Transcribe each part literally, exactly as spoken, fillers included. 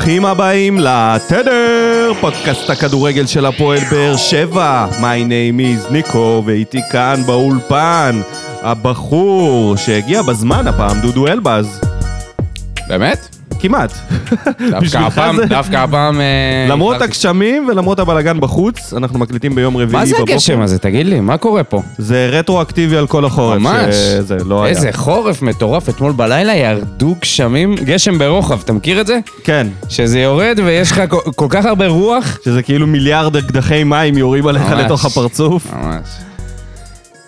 ברוכים הבאים לתדר, פודקאסט הכדורגל של הפועל באר שבע. My name is ניקו, ואיתי כאן באולפן הבחור שהגיע בזמן הפעם, דודו אלבז. באמת? כמעט. דווקא הפעם... למרות הגשמים ולמרות הבלגן בחוץ, אנחנו מקליטים ביום רביעי בבוקר. מה זה הגשם הזה? תגיד לי, מה קורה פה? זה רטרואקטיבי על כל החורף. ממש. איזה חורף מטורף. אתמול בלילה ירדו גשמים, גשם ברוחב, אתה מכיר את זה? כן. שזה יורד ויש לך כל כך הרבה רוח. שזה כאילו מיליארד אקדחי מים יורים עליך לתוך הפרצוף. ממש.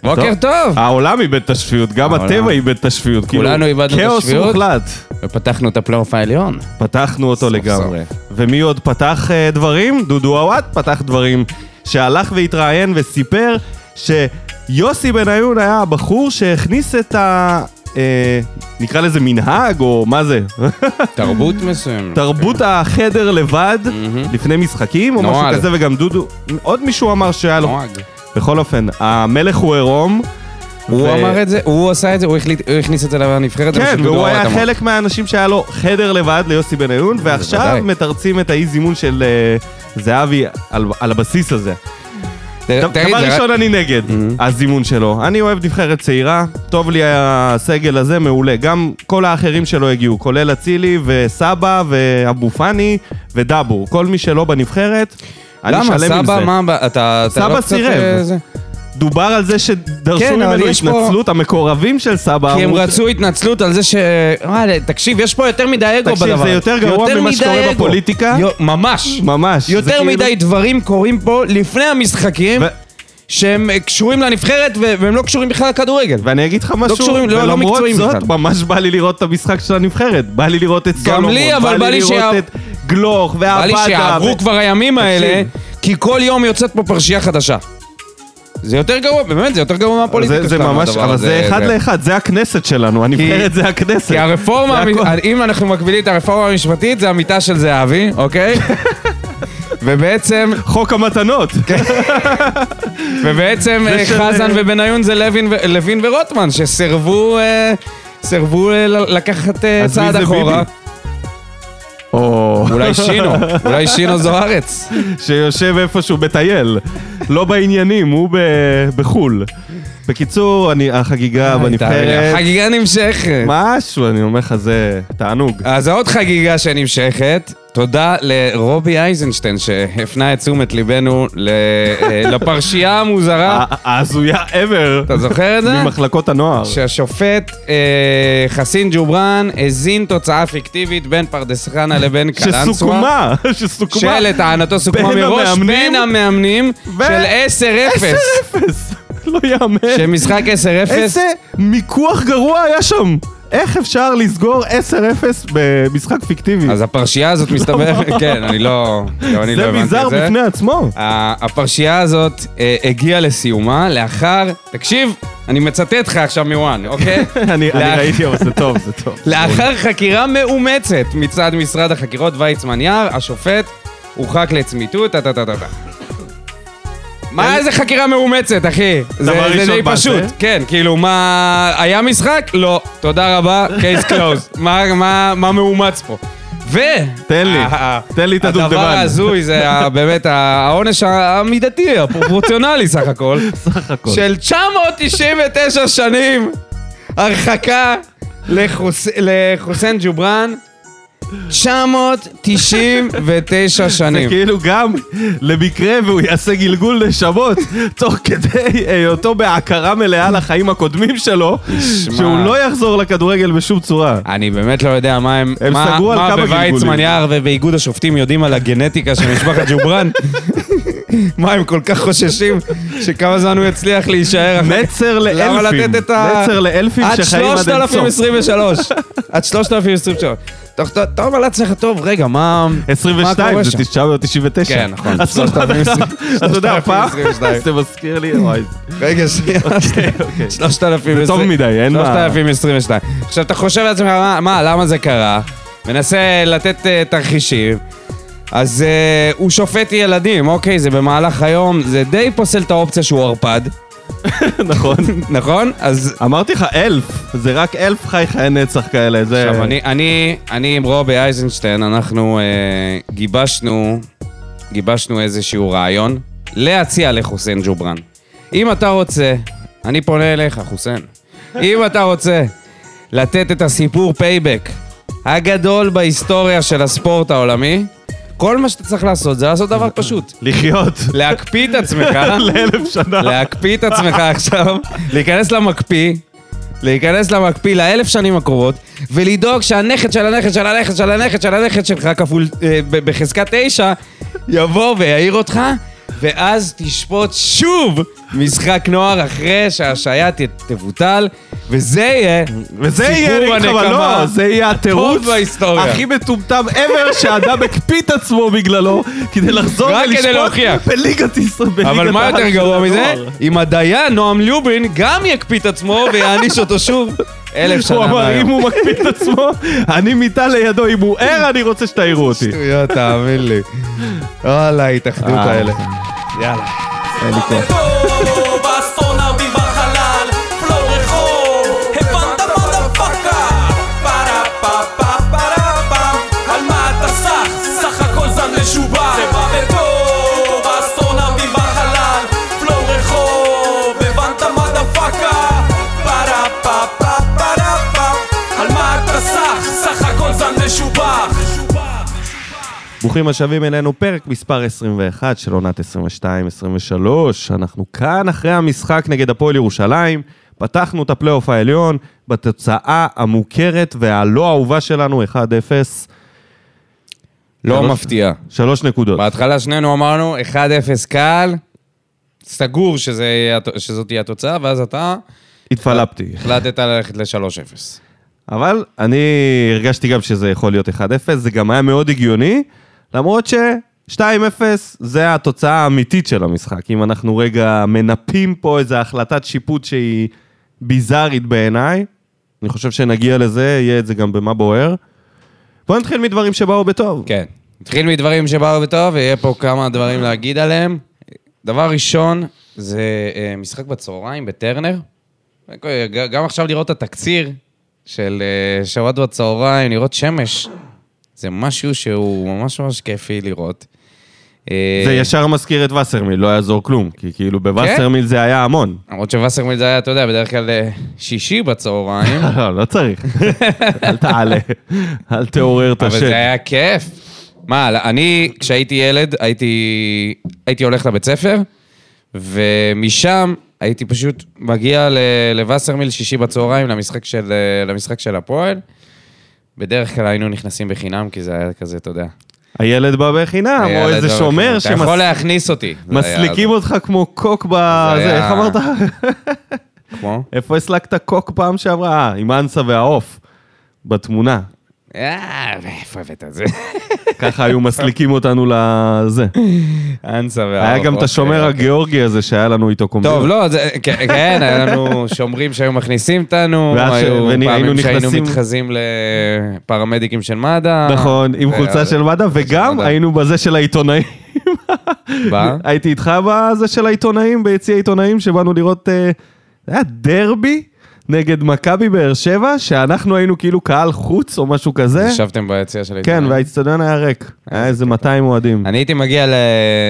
בוקר טוב. העולם היא בית השפיות, גם הטבע היא בית השפיות. כולנו איבדנו את השפיות. כאוס מוחלט. ופתחנו את הפלייאוף העליון. פתחנו אותו לגמרי. ומי עוד פתח דברים? דודו עוואט פתח דברים. שהלך והתראיין וסיפר שיוסי בניון היה הבחור שהכניס את ה... נקרא לזה מנהג או מה זה? תרבות מסוים. תרבות החדר לבד לפני משחקים או משהו כזה, וגם דודו... עוד מישהו אמר שהיה לו... נוהג. בכל אופן, המלך הוא עירום. הוא ו... אמר את זה, הוא עשה את זה, הוא, החליט, הוא הכניס את זה לנבחרת. כן, והוא היה חלק אמר. מהאנשים שהיה לו חדר לבד ליוסי בניון, ועכשיו בוודאי. מתרצים את האי זימון של uh, זהבי על, על הבסיס הזה. דבר ראשון, אני נגד הזימון שלו. אני אוהב נבחרת צעירה, טוב לי הסגל הזה, מעולה. גם כל האחרים שלו הגיעו, כולל הצילי וסבא ואבו פני ודאבור. כל מי שלא בנבחרת... למה? סבא, מה... אתה... סבא סירב. דובר על זה שדרשו ממנו התנצלות, המקורבים של סבא. כי הם רצו התנצלות על זה ש... תקשיב, יש פה יותר מדי אגו בדבר. תקשיב, זה יותר גרוע ממה שקורה בפוליטיקה. ממש. ממש. יותר מדי דברים קורים פה לפני המשחקים, שהם קשורים לנבחרת והם לא קשורים בכלל לכדורגל. ואני אגיד לך משהו, ולמרות זאת, ממש בא לי לראות את המשחק של הנבחרת. בא לי לראות את סולומון, בא לי לראות את גלוך והפאטה. בא לי שיעברו כבר הימים האלה, כי כל יום יוצאת פה פרשייה חדשה. זה יותר גרוע, באמת, זה יותר גרוע מהפוליטיקה שלנו. אבל זה אחד לאחד, זה הכנסת שלנו, הנבחרת זה הכנסת. כי הרפורמה, אם אנחנו מקבילים את הרפורמה המשפטית, זה המיטה של זהבי, אוקיי? ובעצם... חוק המתנות. ובעצם חזן ובניון זה לוין ורוטמן, שסרבו לקחת צעד אחורה. או... אולי שינו, אולי שינו זו ארץ. שיושב איפשהו בטייל, לא בעניינים, הוא בחול. בקיצור, החגיגה בנבחרת... החגיגה נמשכת. משהו, אני אומר לך, זה תענוג. אז עוד חגיגה שנמשכת, תודה לרובי אייזנשטיין שהפנה את תשומת ליבנו לפרשייה המוזרה. הזויה ever. אתה זוכר את זה? ממחלקות הנוער. שהשופט חסין ג'ובראן הזין תוצאה פיקטיבית בין פרדס חנה לבין קלנסווה. שסוכמה, שסוכמה. שלטענתו סוכמה מראש בין המאמנים של עשר אפס. עשר אפס. לא יאמן. שמשחק עשר אפס. איזה מיקוח גרוע היה שם. איך אפשר לסגור עשר אפס במשחק פיקטיבי? אז הפרשייה הזאת מסתבר... כן, אני לא... זה מזר בפני עצמו. הפרשייה הזאת הגיעה לסיומה לאחר... תקשיב, אני מצטט לך עכשיו מוואן, אוקיי? אני ראיתי, אבל זה טוב, זה טוב. לאחר חקירה מאומצת מצד משרד החקירות ויצמן יער, השופט הורחק לצמיתות, טה-טה-טה-טה. מה איזה חקירה מאומצת, אחי? זה די פשוט. כן, כאילו, מה... היה משחק? לא. תודה רבה, קייס קלוז. מה מאומץ פה? ו... תן לי, תן לי את הדובדבן. הדבר הזוי זה באמת העונש המידתי, הפרופורציונלי סך הכל. סך הכל. של תשע מאות תשעים ותשע שנים הרחקה לחוסיין ג'ובראן. תשע מאות תשעים ותשע שנים. זה כאילו גם למקרה והוא יעשה גלגול נשמות תוך כדי היותו בהכרה מלאה לחיים הקודמים שלו, שהוא לא יחזור לכדורגל בשום צורה. אני באמת לא יודע מה הם, מה בויצמן יער ובאיגוד השופטים יודעים על הגנטיקה של משפחת ג'ובראן. מה הם כל כך חוששים שכמה זמן הוא יצליח להישאר? נצר לאלפים. נצר לאלפים שחיים עד אינסוף. עד שלושת אלפים עשרים ושלוש. עד שלושת אלפים עשרים ושלוש. אתה אומר לעצמך, טוב, רגע, מה... עשרים ושתיים, זה תשע מאות תשעים ותשע. כן, נכון. אסור חדשה. אתה יודע, פעם? אז תמזכיר לי, וואי. רגע, שנייה. אוקיי, אוקיי. שלושת אלפים עשרים ושתיים. זה טוב מדי, אין מה... שלושת אלפים עשרים ושתיים. עכשיו, אתה חושב לעצמך, מה, למה זה קרה? מנסה לתת תרחישים. אז הוא שופט ילדים, אוקיי, זה במהלך היום, זה די פוסל את האופציה שהוא הרפד. נכון. נכון? אז... אמרתי לך אלף, זה רק אלף חי חיי נצח כאלה. עכשיו, אני עם רובי אייזנשטיין, אנחנו גיבשנו, גיבשנו איזשהו רעיון, להציע לחוסן ג'ובראן. אם אתה רוצה, אני פונה אליך, חוסן. אם אתה רוצה לתת את הסיפור פייבק הגדול בהיסטוריה של הספורט העולמי, כל מה שאתה צריך לעשות זה לעשות דבר פשוט. לחיות. להקפיא את עצמך. לאלף שנה. להקפיא את עצמך עכשיו. להיכנס למקפיא. להיכנס למקפיא לאלף שנים הקרובות, ולדאוג שהנכד של הנכד של הנכד של הנכד של הנכד שלך כפול בחזקת תשע, יבוא ויעיר אותך, ואז תשפוט שוב משחק נוער אחרי שהשעיה תבוטל, וזה יהיה סיפור הנקמה, זה יהיה התירוץ הכי מטומטם ever שאדם הקפיא את עצמו בגללו כדי לחזור ולשפוט בליגת ישראל. אבל מה יותר גרוע מזה? אם הדיין נועם לובין גם יקפיא את עצמו ויעניש אותו שוב אלף שנה מהיום. הוא אמר, אם הוא מקפיא את עצמו, אני מיטה לידו, אם הוא ער, אני רוצה שתעירו אותי. שטויות, תאמין לי. אולי, התאחדות האלה. יאללה, אין לי כוח. ברוכים השבים אלינו, פרק מספר עשרים ואחת של עונת עשרים ושתיים עשרים ושלוש. אנחנו כאן אחרי המשחק נגד הפועל ירושלים, פתחנו את הפלייאוף העליון בתוצאה המוכרת והלא אהובה שלנו, אחד אפס. לא מפתיע. שלוש נקודות. בהתחלה שנינו אמרנו, אחד אפס קל, סגור שזאת תהיה התוצאה, ואז אתה... התפלפתי. החלטת ללכת ל-שלוש אפס. אבל אני הרגשתי גם שזה יכול להיות אחד אפס, זה גם היה מאוד הגיוני, למרות ש-שתיים אפס זה התוצאה האמיתית של המשחק. אם אנחנו רגע מנפים פה איזו החלטת שיפוט שהיא ביזארית בעיניי, אני חושב שנגיע לזה, יהיה את זה גם במה בוער. בואו נתחיל מדברים שבאו בטוב. כן, נתחיל מדברים שבאו בטוב, ויהיה פה כמה דברים להגיד עליהם. דבר ראשון, זה משחק בצהריים בטרנר. גם עכשיו לראות את התקציר של שבת בצהריים, לראות שמש. זה משהו שהוא ממש ממש כיפי לראות. זה ישר מזכיר את וסרמיל, לא יעזור כלום, כי כאילו בווסרמיל זה היה המון. למרות שווסרמיל זה היה, אתה יודע, בדרך כלל שישי בצהריים. לא, לא צריך. אל תעלה, אל תעורר את השם. אבל זה היה כיף. מה, אני כשהייתי ילד, הייתי הולך לבית ספר, ומשם הייתי פשוט מגיע לווסרמיל שישי בצהריים, למשחק של הפועל. בדרך כלל היינו נכנסים בחינם, כי זה היה כזה, אתה יודע. הילד בא בחינם, או איזה שומר שמס... אתה יכול להכניס אותי. מסליקים אותך כמו קוק בזה, איך אמרת? כמו? איפה הסלקת קוק פעם שעברה? עם אנסה והעוף, בתמונה. אה, איפה הבאת את זה? ככה היו מסליקים אותנו לזה. אנסה והעוף. היה גם את השומר הגיאורגי הזה, שהיה לנו איתו קומבינות. טוב, לא, כן, היה לנו שומרים שהיו מכניסים אותנו, היו פעמים שהיינו מתחזים לפרמדיקים של מד"א. נכון, עם חולצה של מד"א, וגם היינו בזה של העיתונאים. הייתי איתך בזה של העיתונאים, ביציע העיתונאים, שבאנו לראות, זה היה דרבי? נגד מכבי באר שבע, שאנחנו היינו כאילו קהל חוץ או משהו כזה. ישבתם ביציאה של העיתונאים. כן, והאיצטדיון היה ריק. היה איזה מאתיים אוהדים. אני הייתי מגיע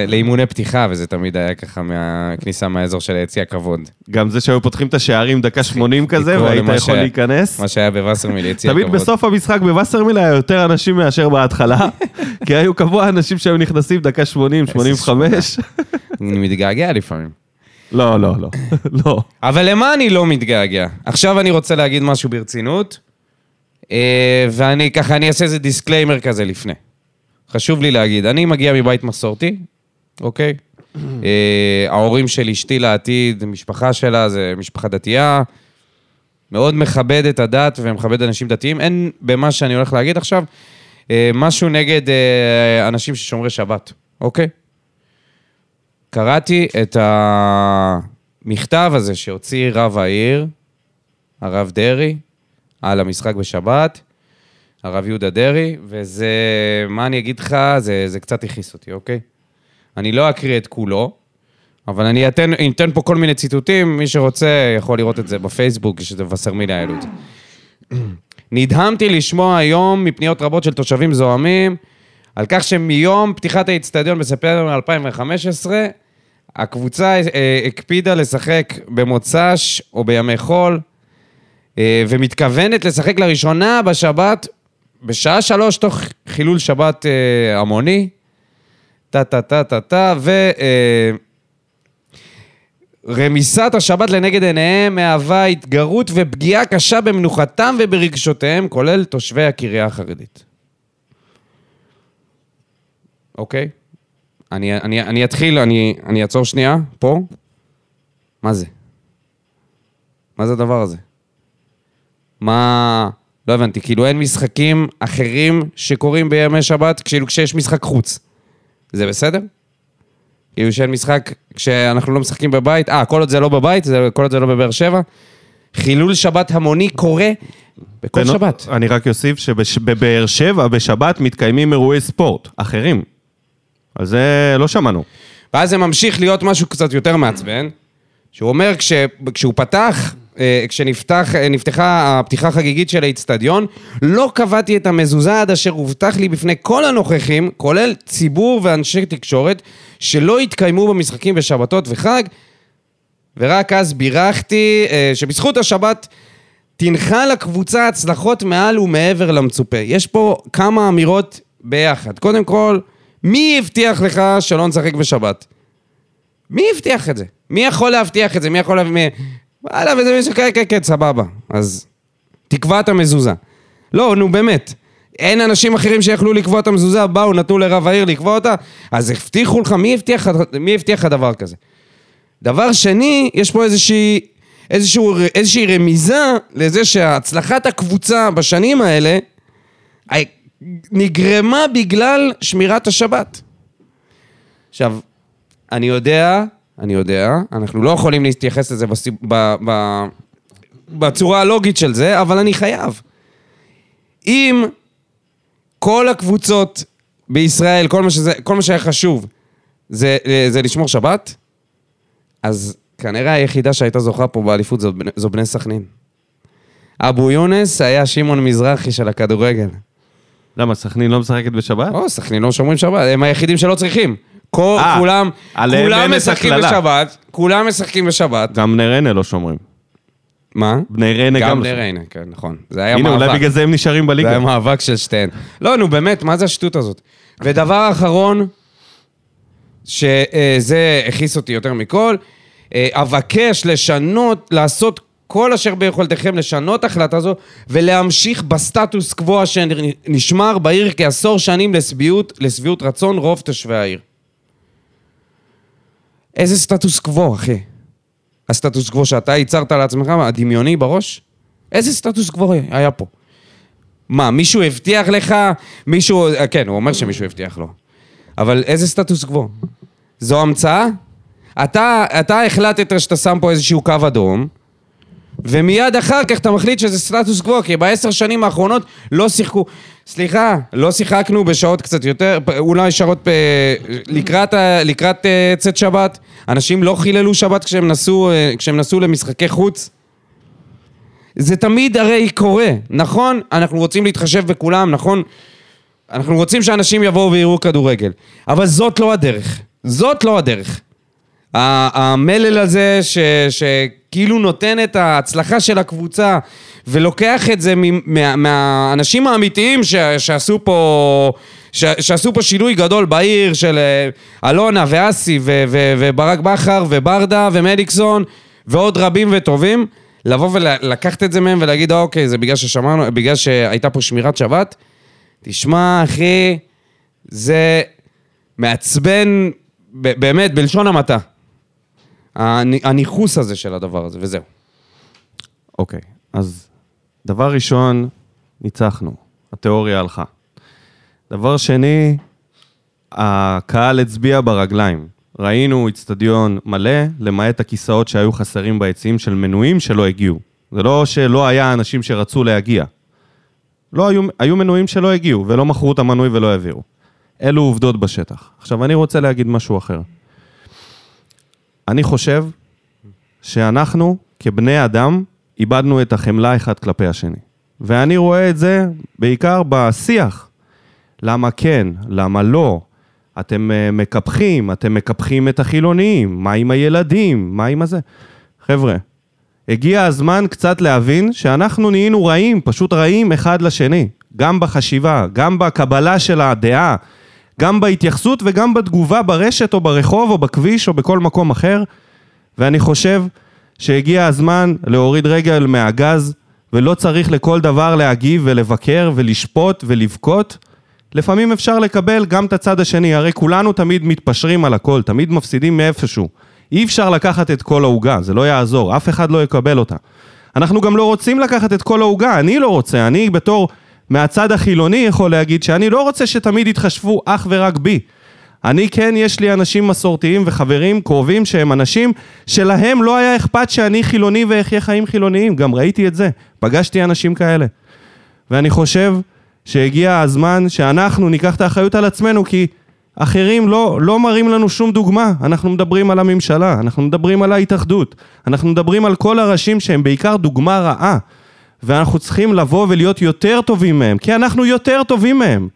לאימוני פתיחה, וזה תמיד היה ככה מהכניסה מהאזור של היציאה כבוד. גם זה שהיו פותחים את השערים דקה שמונים כזה, והיית יכול להיכנס. מה שהיה בווסרמיל, יציאה כבוד. תמיד בסוף המשחק בווסרמיל היה יותר אנשים מאשר בהתחלה, כי היו קבוע אנשים שהיו נכנסים דקה שמונים שמונים וחמש. אני מתגעגע לפעמים. לא, לא, לא, לא. אבל למה אני לא מתגעגע? עכשיו אני רוצה להגיד משהו ברצינות, ואני ככה, אני אעשה איזה דיסקליימר כזה לפני. חשוב לי להגיד, אני מגיע מבית מסורתי, אוקיי? ההורים של אשתי לעתיד, המשפחה שלה, זה משפחה דתייה, מאוד מכבד את הדת ומכבד אנשים דתיים, אין במה שאני הולך להגיד עכשיו, משהו נגד אנשים ששומרי שבת, אוקיי? קראתי את המכתב הזה שהוציא רב העיר, הרב דרי, על המשחק בשבת, הרב יהודה דרי, וזה, מה אני אגיד לך, זה, זה קצת הכיס אותי, אוקיי? אני לא אקריא את כולו, אבל אני אתן, אתן פה כל מיני ציטוטים, מי שרוצה יכול לראות את זה בפייסבוק, שתבשר מילה העלו את זה. נדהמתי לשמוע היום מפניות רבות של תושבים זוהמים, על כך שמיום פתיחת האצטדיון בספטמבר אלפיים וחמש עשרה, הקבוצה הקפידה לשחק במוצ"ש או בימי חול, ומתכוונת לשחק לראשונה בשבת, בשעה שלוש, תוך חילול שבת המוני, טה-טה-טה-טה-טה, ו... רמיסת השבת לנגד עיניהם מהווה התגרות ופגיעה קשה במנוחתם וברגשותיהם, כולל תושבי הקריה החרדית. אוקיי? אני, אני, אני אתחיל, אני, אני אעצור שנייה, פה. מה זה? מה זה הדבר הזה? מה... לא הבנתי, כאילו אין משחקים אחרים שקורים בימי שבת, כאילו כשיש משחק חוץ. זה בסדר? כאילו שאין משחק, כשאנחנו לא משחקים בבית, אה, כל עוד זה לא בבית, כל עוד זה לא בבאר שבע, חילול שבת המוני קורה בכל בנו, שבת. אני רק יוסיף שבבאר שבע, בשבת, מתקיימים אירועי ספורט אחרים. אז זה לא שמענו. ואז זה ממשיך להיות משהו קצת יותר מעצבן, שהוא אומר, כש, כשהוא פתח, כשנפתחה הפתיחה החגיגית של האצטדיון, לא קבעתי את המזוזה עד אשר הובטח לי בפני כל הנוכחים, כולל ציבור ואנשי תקשורת, שלא התקיימו במשחקים בשבתות וחג, ורק אז בירכתי שבזכות השבת תנחל הקבוצה הצלחות מעל ומעבר למצופה. יש פה כמה אמירות ביחד. קודם כל, מי הבטיח לך שלא נשחק בשבת? מי הבטיח את זה? מי יכול להבטיח את זה? מי יכול להבטיח את זה? וואלה, וזה מישהו, כן, כן, כן, סבבה. אז תקבע את המזוזה. לא, נו, באמת. אין אנשים אחרים שיכלו לקבוע את המזוזה, באו, נתנו לרב העיר לקבוע אותה, אז הבטיחו לך, מי הבטיח, מי הבטיח הדבר כזה? דבר שני, יש פה איזושהי, איזשהו, איזושהי רמיזה לזה שהצלחת הקבוצה בשנים האלה נגרמה בגלל שמירת השבת. עכשיו, אני יודע... אני יודע, אנחנו לא יכולים להתייחס לזה בצורה הלוגית של זה, אבל אני חייב. אם כל הקבוצות בישראל, כל מה שזה, כל מה שהיה חשוב, זה, זה לשמור שבת, אז כנראה היחידה שהייתה זוכה פה באליפות זו, זו בני סכנין. אבו יונס היה שמעון מזרחי של הכדורגל. למה, סכנין לא משחקת בשבת? או, סכנין לא שומרים שבת, הם היחידים שלא צריכים. כל, 아, כולם, כולם משחקים הכללה. בשבת, כולם משחקים בשבת. גם בני ריינה לא שומרים. מה? בני ריינה גם... גם בני ריינה, כן, נכון. זה היה הנה, מאבק. אולי בגלל זה הם נשארים בליגה. זה היה מאבק של שתיהן. לא, נו, באמת, מה זה השטות הזאת? ודבר אחרון, שזה הכיס אותי יותר מכל, אבקש לשנות, לעשות כל אשר ביכולתכם לשנות החלטה זו, ולהמשיך בסטטוס קבוע שנשמר בעיר כעשור שנים לסביעות, לסביעות רצון רוב תושבי העיר. איזה סטטוס קבוע, אחי? הסטטוס קבוע שאתה ייצרת לעצמך, הדמיוני בראש? איזה סטטוס קבוע היה פה? מה, מישהו הבטיח לך? מישהו, כן, הוא אומר שמישהו הבטיח לו. אבל איזה סטטוס קבוע? זו המצאה? אתה, אתה החלטת שאתה שם פה איזשהו קו אדום, ומיד אחר כך אתה מחליט שזה סטטוס קבוע, כי בעשר שנים האחרונות לא שיחקו, סליחה, לא שיחקנו בשעות קצת יותר, אולי שעות לקראת, לקראת צאת שבת, אנשים לא חיללו שבת כשהם נסו, כשהם נסו למשחקי חוץ, זה תמיד הרי קורה, נכון? אנחנו רוצים להתחשב בכולם, נכון? אנחנו רוצים שאנשים יבואו ויראו כדורגל, אבל זאת לא הדרך, זאת לא הדרך. המלל הזה ש... ש... כאילו נותן את ההצלחה של הקבוצה, ולוקח את זה מהאנשים האמיתיים שעשו פה, שעשו פה שינוי גדול בעיר, של אלונה ואסי וברק בחר וברדה ומליקסון, ועוד רבים וטובים, לבוא ולקחת את זה מהם ולהגיד, אוקיי, זה בגלל ששמענו, בגלל שהייתה פה שמירת שבת, תשמע, אחי, זה מעצבן באמת בלשון המעטה. הניחוס הזה של הדבר הזה, וזהו. אוקיי, אז דבר ראשון, ניצחנו. התיאוריה הלכה. דבר שני, הקהל הצביע ברגליים. ראינו אצטדיון מלא, למעט הכיסאות שהיו חסרים ביציעים של מנויים שלא הגיעו. זה לא שלא היה אנשים שרצו להגיע. לא היו, היו מנויים שלא הגיעו, ולא מכרו את המנוי ולא העבירו. אלו עובדות בשטח. עכשיו, אני רוצה להגיד משהו אחר. אני חושב שאנחנו כבני אדם איבדנו את החמלה אחד כלפי השני. ואני רואה את זה בעיקר בשיח. למה כן? למה לא? אתם מקפחים, אתם מקפחים את החילוניים, מה עם הילדים, מה עם הזה? חבר'ה, הגיע הזמן קצת להבין שאנחנו נהיינו רעים, פשוט רעים אחד לשני, גם בחשיבה, גם בקבלה של הדעה, גם בהתייחסות וגם בתגובה ברשת או ברחוב או בכביש או בכל מקום אחר, ואני חושב שהגיע הזמן להוריד רגל מהגז, ולא צריך לכל דבר להגיב ולבקר ולשפוט ולבכות, לפעמים אפשר לקבל גם את הצד השני, הרי כולנו תמיד מתפשרים על הכל, תמיד מפסידים מאיפשהו. אי אפשר לקחת את כל ההוגה, זה לא יעזור, אף אחד לא יקבל אותה. אנחנו גם לא רוצים לקחת את כל ההוגה, אני לא רוצה, אני בתור מהצד החילוני יכול להגיד שאני לא רוצה שתמיד יתחשבו אך ורק בי. אני כן, יש לי אנשים מסורתיים וחברים קרובים שהם אנשים שלהם לא היה אכפת שאני חילוני ואחיה חיים חילוניים, גם ראיתי את זה, פגשתי אנשים כאלה. ואני חושב שהגיע הזמן שאנחנו ניקח את האחריות על עצמנו, כי אחרים לא, לא מראים לנו שום דוגמה. אנחנו מדברים על הממשלה, אנחנו מדברים על ההתאחדות, אנחנו מדברים על כל הראשים שהם בעיקר דוגמה רעה, ואנחנו צריכים לבוא ולהיות יותר טובים מהם, כי אנחנו יותר טובים מהם.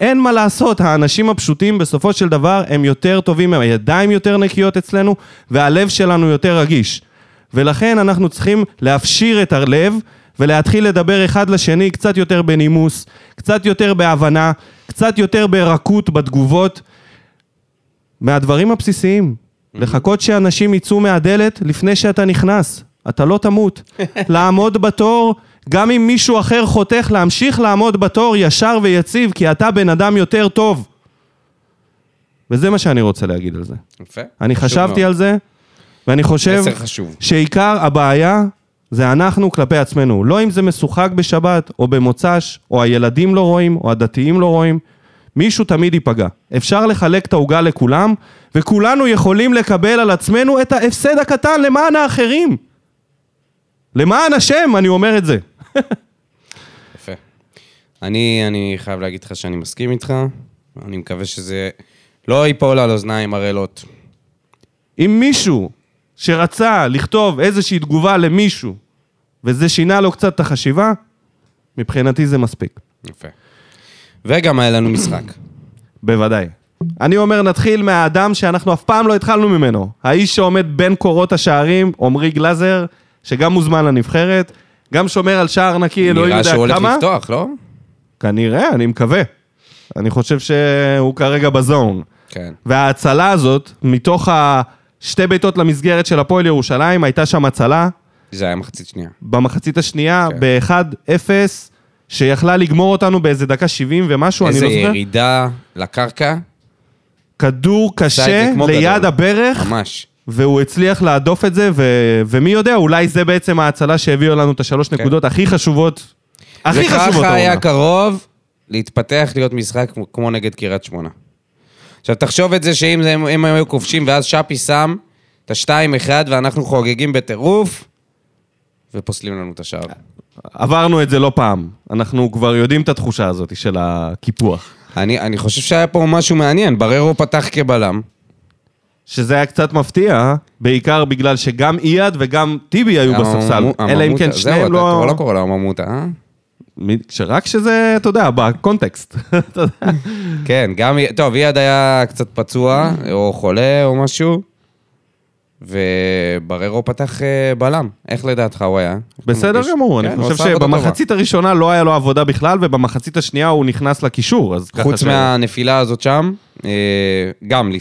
אין מה לעשות, האנשים הפשוטים בסופו של דבר הם יותר טובים מהם, הידיים יותר נקיות אצלנו, והלב שלנו יותר רגיש. ולכן אנחנו צריכים להפשיר את הלב, ולהתחיל לדבר אחד לשני קצת יותר בנימוס, קצת יותר בהבנה, קצת יותר ברכות בתגובות, מהדברים הבסיסיים. לחכות שאנשים יצאו מהדלת לפני שאתה נכנס, אתה לא תמות. לעמוד בתור, גם אם מישהו אחר חותך, להמשיך לעמוד בתור ישר ויציב, כי אתה בן אדם יותר טוב. וזה מה שאני רוצה להגיד על זה. אני חשבתי על זה, ואני חושב שעיקר הבעיה זה אנחנו כלפי עצמנו, לא אם זה משוחק בשבת, או במוצ"ש, או הילדים לא רואים, או הדתיים לא רואים, מישהו תמיד ייפגע. אפשר לחלק את העוגה לכולם, וכולנו יכולים לקבל על עצמנו את ההפסד הקטן למען האחרים. למען השם, אני אומר את זה. יפה. אני, אני חייב להגיד לך שאני מסכים איתך, אני מקווה שזה לא ייפול על אוזניים הרעלות. אם מישהו שרצה לכתוב איזושהי תגובה למישהו, וזה שינה לו קצת את החשיבה, מבחינתי זה מספיק. יפה. וגם היה לנו משחק. בוודאי. אני אומר, נתחיל מהאדם שאנחנו אף פעם לא התחלנו ממנו. האיש שעומד בין קורות השערים, עומרי גלזר, שגם מוזמן לנבחרת, גם שומר על שער נקי, לא יודע כמה. נראה שהוא הולך לפתוח, לא? כנראה, אני מקווה. אני חושב שהוא כרגע בזון. כן. וההצלה הזאת, מתוך ה... שתי ביתות למסגרת של הפועל ירושלים, הייתה שם הצלה. זה היה מחצית שנייה. במחצית השנייה, okay. ב-אחד אפס, שיכלה לגמור אותנו באיזה דקה שבעים ומשהו, אני לא זוכר. איזה ירידה לקרקע. כדור קשה ליד גדול. הברך. ממש. והוא הצליח להדוף את זה, ו- ומי יודע, אולי זה בעצם ההצלה שהביאו לנו את השלוש okay. נקודות הכי חשובות. הכי חשובות. וככה היה קרוב להתפתח להיות משחק כמו נגד קירת שמונה. עכשיו, תחשוב את זה שאם הם היו כובשים, ואז שפי שם את השתיים אחד, ואנחנו חוגגים בטירוף, ופוסלים לנו את השאר. עברנו את זה לא פעם. אנחנו כבר יודעים את התחושה הזאת של הקיפוח. אני, אני חושב שהיה פה משהו מעניין. בררו פתח כבלם. שזה היה קצת מפתיע, בעיקר בגלל שגם איאד וגם טיבי היו בספסל. אלא אם כן שניהם לא... זהו, אתה לא קורא לה הממותה, אה? רק שזה, אתה יודע, בקונטקסט. כן, גם, טוב, יד היה קצת פצוע, או חולה, או משהו, ובררו פתח בלם. איך לדעתך הוא היה? בסדר גמור, אני חושב שבמחצית הראשונה לא היה לו עבודה בכלל, ובמחצית השנייה הוא נכנס לקישור. חוץ מהנפילה הזאת שם, גם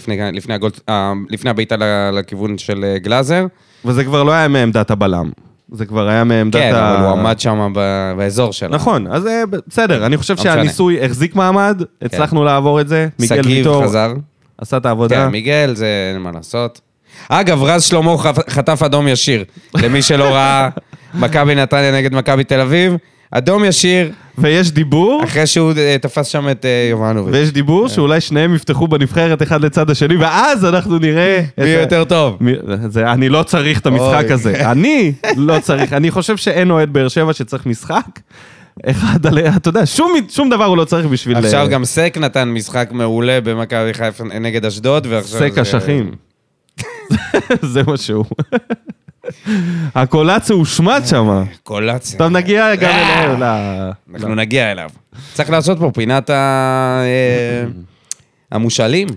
לפני הביתה לכיוון של גלאזר. וזה כבר לא היה מעמדת הבלם. זה כבר היה מעמדת... כן, ה... אבל הוא עמד שם באזור שלנו. נכון, אז בסדר, אני חושב שהניסוי החזיק מעמד, הצלחנו כן. לעבור את זה, מיגל ויטור חזר. עשה את העבודה. כן, מיגל, זה אין מה לעשות. אגב, רז שלמה חטף אדום ישיר, למי שלא ראה מכבי נתניה נגד מכבי תל אביב, אדום ישיר. ויש דיבור? אחרי שהוא תפס שם את יובנוביץ'. ויש דיבור שאולי שניהם יפתחו בנבחרת אחד לצד השני, ואז אנחנו נראה... מי יותר טוב. אני לא צריך את המשחק הזה. אני לא צריך. אני חושב שאין אוהד באר שבע שצריך משחק. אחד עליה, אתה יודע, שום דבר הוא לא צריך בשביל... עכשיו גם סק נתן משחק מעולה במכבי חיפה נגד אשדוד. סק אשכים. זה מה שהוא. הקולציה הוא שמט שם. קולציה. טוב, נגיע גם אליו. אנחנו נגיע אליו. צריך לעשות פה פינת המושלים.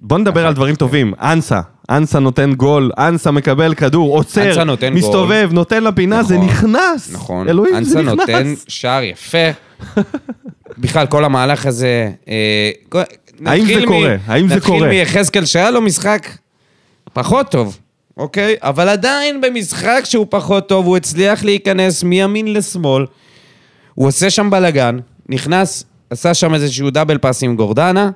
בוא נדבר על דברים טובים. אנסה. אנסה נותן גול, אנסה מקבל כדור, עוצר, מסתובב, נותן לפינה, זה נכנס. נכון. אלוהים, זה נכנס. אנסה נותן שער יפה. בכלל, כל המהלך הזה... האם זה קורה? האם זה קורה? נתחיל מיחזקאל שהיה לו משחק פחות טוב, אוקיי? אבל עדיין במשחק שהוא פחות טוב, הוא הצליח להיכנס מימין לשמאל, הוא עושה שם בלגן, נכנס, עשה שם איזשהו דאבל פאס עם גורדנה,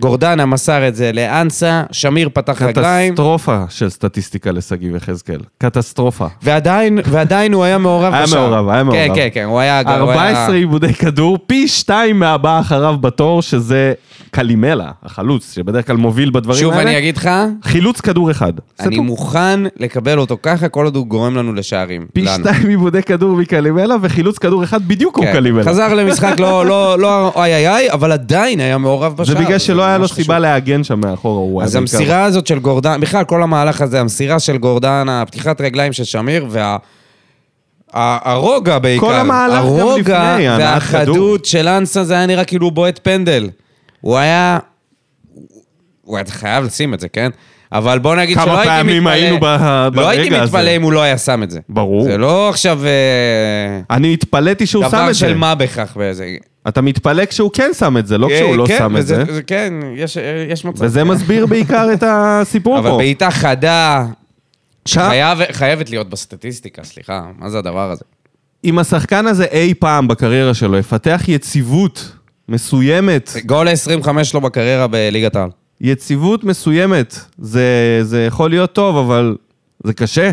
גורדנה מסר את זה לאנסה, שמיר פתח רגליים. קטסטרופה של סטטיסטיקה לסגי וחזקאל. קטסטרופה. ועדיין, ועדיין הוא היה מעורב בשער. היה מעורב, היה מעורב. כן, כן, כן, הוא היה... ארבע עשרה עיבודי כדור, פי שתיים מהבא אחריו בתור, שזה קלימלה, החלוץ, שבדרך כלל מוביל בדברים האלה. שוב, אני אגיד לך... חילוץ כדור אחד. אני מוכן לקבל אותו ככה, כל עוד הוא גורם לנו לשערים. פי שתיים עיבודי כדור מקלימלה, וחילוץ כדור אחד בדיוק הוא קלימלה. חזר למשחק, לא, לא, לא, אוי, אוי, אוי, אבל עדיין היה מעורב בשער. זה בגלל שלא היה לו סיבה להגן שם מאחור. אז המסירה הזאת של גורדן, בכלל כל המהלך הזה, המסירה של גורדן, הפתיחת רגליים של שמיר, וה... הרוגע בעיקר. כל המהלך גם לפני. והחדות של אנסה, זה היה נראה כאילו בועט פנדל. הוא היה, הוא היה חייב לשים את זה, כן? אבל בוא נגיד שלא הייתי מתפלא, לא הייתי מתפלא אם הוא לא היה שם את זה. ברור. זה לא עכשיו... אני התפלאתי שהוא שם את זה. דבר של מה בכך באיזה... אתה מתפלא כשהוא כן שם את זה, לא כשהוא לא שם את זה. כן, יש מצב. וזה מסביר בעיקר את הסיפור פה. אבל בעיטה חדה, שחייבת להיות בסטטיסטיקה, סליחה, מה זה הדבר הזה? אם השחקן הזה אי פעם בקריירה שלו, יפתח יציבות מסוימת. גול עשרים וחמש שלו בקריירה בליגת העל. יציבות מסוימת. זה, זה יכול להיות טוב, אבל זה קשה.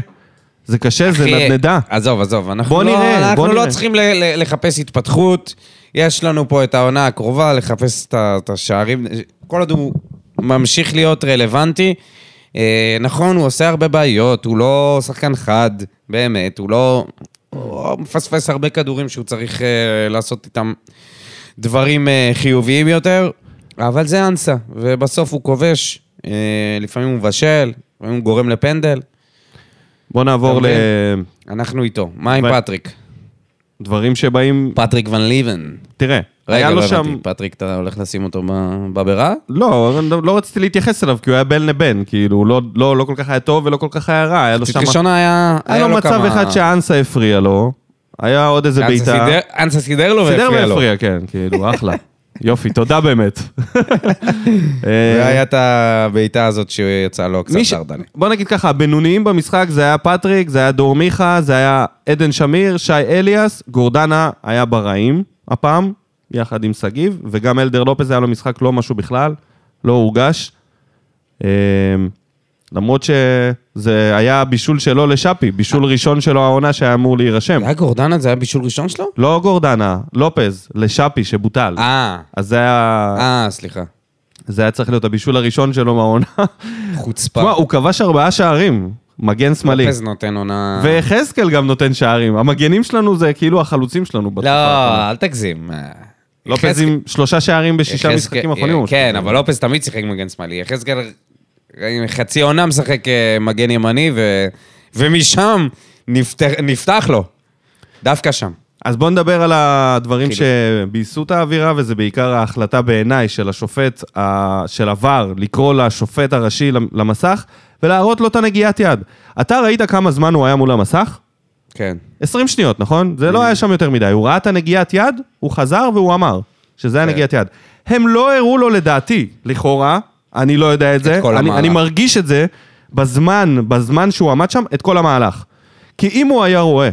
זה קשה, אחי, זה נדנדה. עזוב, עזוב. אנחנו בוא לא, נראה, אנחנו בוא לא נראה. צריכים לחפש התפתחות. יש לנו פה את העונה הקרובה, לחפש את השערים. כל עוד הוא ממשיך להיות רלוונטי. נכון, הוא עושה הרבה בעיות. הוא לא שחקן חד, באמת. הוא לא... הוא מפספס הרבה כדורים שהוא צריך לעשות איתם... דברים חיוביים יותר, אבל זה אנסה, ובסוף הוא כובש, לפעמים הוא מבשל, לפעמים הוא גורם לפנדל. בוא נעבור ל... אנחנו איתו, מה עם פטריק? דברים שבאים... פטריק ון ליבן. תראה, היה לו שם... פטריק, אתה הולך לשים אותו בברה? לא, לא רציתי להתייחס אליו, כי הוא היה בין לבין, כאילו, הוא לא כל כך היה טוב ולא כל כך היה רע, היה לו שם... ראשונה היה... היה לו מצב אחד שהאנסה הפריע לו, היה עוד איזה ביתה. אנסה סידר לו והפריע לו. סידר והפריע, כן, כאילו, אחלה. יופי, תודה באמת. והיה את הביתה הזאת שיצאה לו קצת דרדני. בוא נגיד ככה, הבינוניים במשחק זה היה פטריק, זה היה דור מיכה, זה היה עדן שמיר, שי אליאס, גורדנה היה ברעים הפעם, יחד עם סגיב, וגם אלדר לופס היה לו משחק לא משהו בכלל, לא הורגש. למרות שזה היה בישול שלו לשאפי, בישול ראשון שלו העונה שהיה אמור להירשם. זה היה גורדנה? זה היה בישול ראשון שלו? לא גורדנה, לופז, לשאפי שבוטל. אה. אז זה היה... אה, סליחה. זה היה צריך להיות הבישול הראשון שלו מהעונה. חוצפה. תשמע, הוא כבש ארבעה שערים, מגן שמאלי. לופז נותן עונה... וחזקאל גם נותן שערים. המגנים שלנו זה כאילו החלוצים שלנו. לא, אל תגזים. לופז עם שלושה שערים בשישה משחקים אחרונים. כן, אבל לופז תמיד שיחק מגן שמאלי. חזקאל חצי עונה משחק מגן ימני, ו... ומשם נפתח, נפתח לו, דווקא שם. אז בוא נדבר על הדברים שבייסו את האווירה, וזה בעיקר ההחלטה בעיניי של השופט, של עבר, לקרוא לשופט הראשי למסך, ולהראות לו את הנגיעת יד. אתה ראית כמה זמן הוא היה מול המסך? כן. עשרים שניות, נכון? זה לא היה שם יותר מדי. הוא ראה את הנגיעת יד, הוא חזר והוא אמר שזה היה נגיעת יד. הם לא הראו לו לדעתי, לכאורה, אני לא יודע את זה, אני, אני מרגיש את זה בזמן, בזמן שהוא עמד שם, את כל המהלך. כי אם הוא היה רואה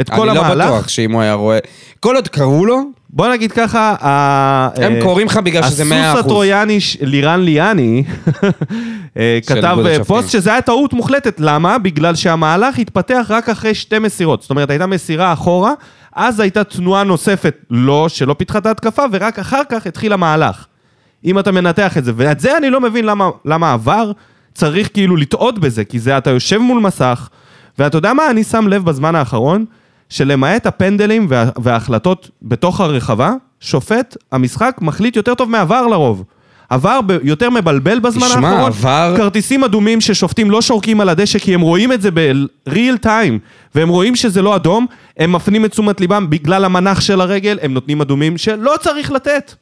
את כל המהלך... אני לא בטוח שאם הוא היה רואה... כל עוד קראו לו? בוא נגיד ככה... הם ה... קוראים לך בגלל שזה מאה אחוז. הסוס הטרויאני, לירן ליאני, כתב פוסט שזה היה טעות מוחלטת. למה? בגלל שהמהלך התפתח רק אחרי שתי מסירות. זאת אומרת, הייתה מסירה אחורה, אז הייתה תנועה נוספת, לא, שלא פיתחת ההתקפה, ורק אחר כך התחיל המהלך. אם אתה מנתח את זה, ואת זה אני לא מבין למה, למה עבר צריך כאילו לטעות בזה, כי זה אתה יושב מול מסך, ואתה יודע מה אני שם לב בזמן האחרון, שלמעט הפנדלים וה, וההחלטות בתוך הרחבה, שופט המשחק מחליט יותר טוב מעבר לרוב. עבר יותר מבלבל בזמן האחרון, כרטיסים אדומים ששופטים לא שורקים על הדשא, כי הם רואים את זה בריל טיים, והם רואים שזה לא אדום, הם מפנים את תשומת ליבם, בגלל המנח של הרגל, הם נותנים אדומים שלא צריך לתת.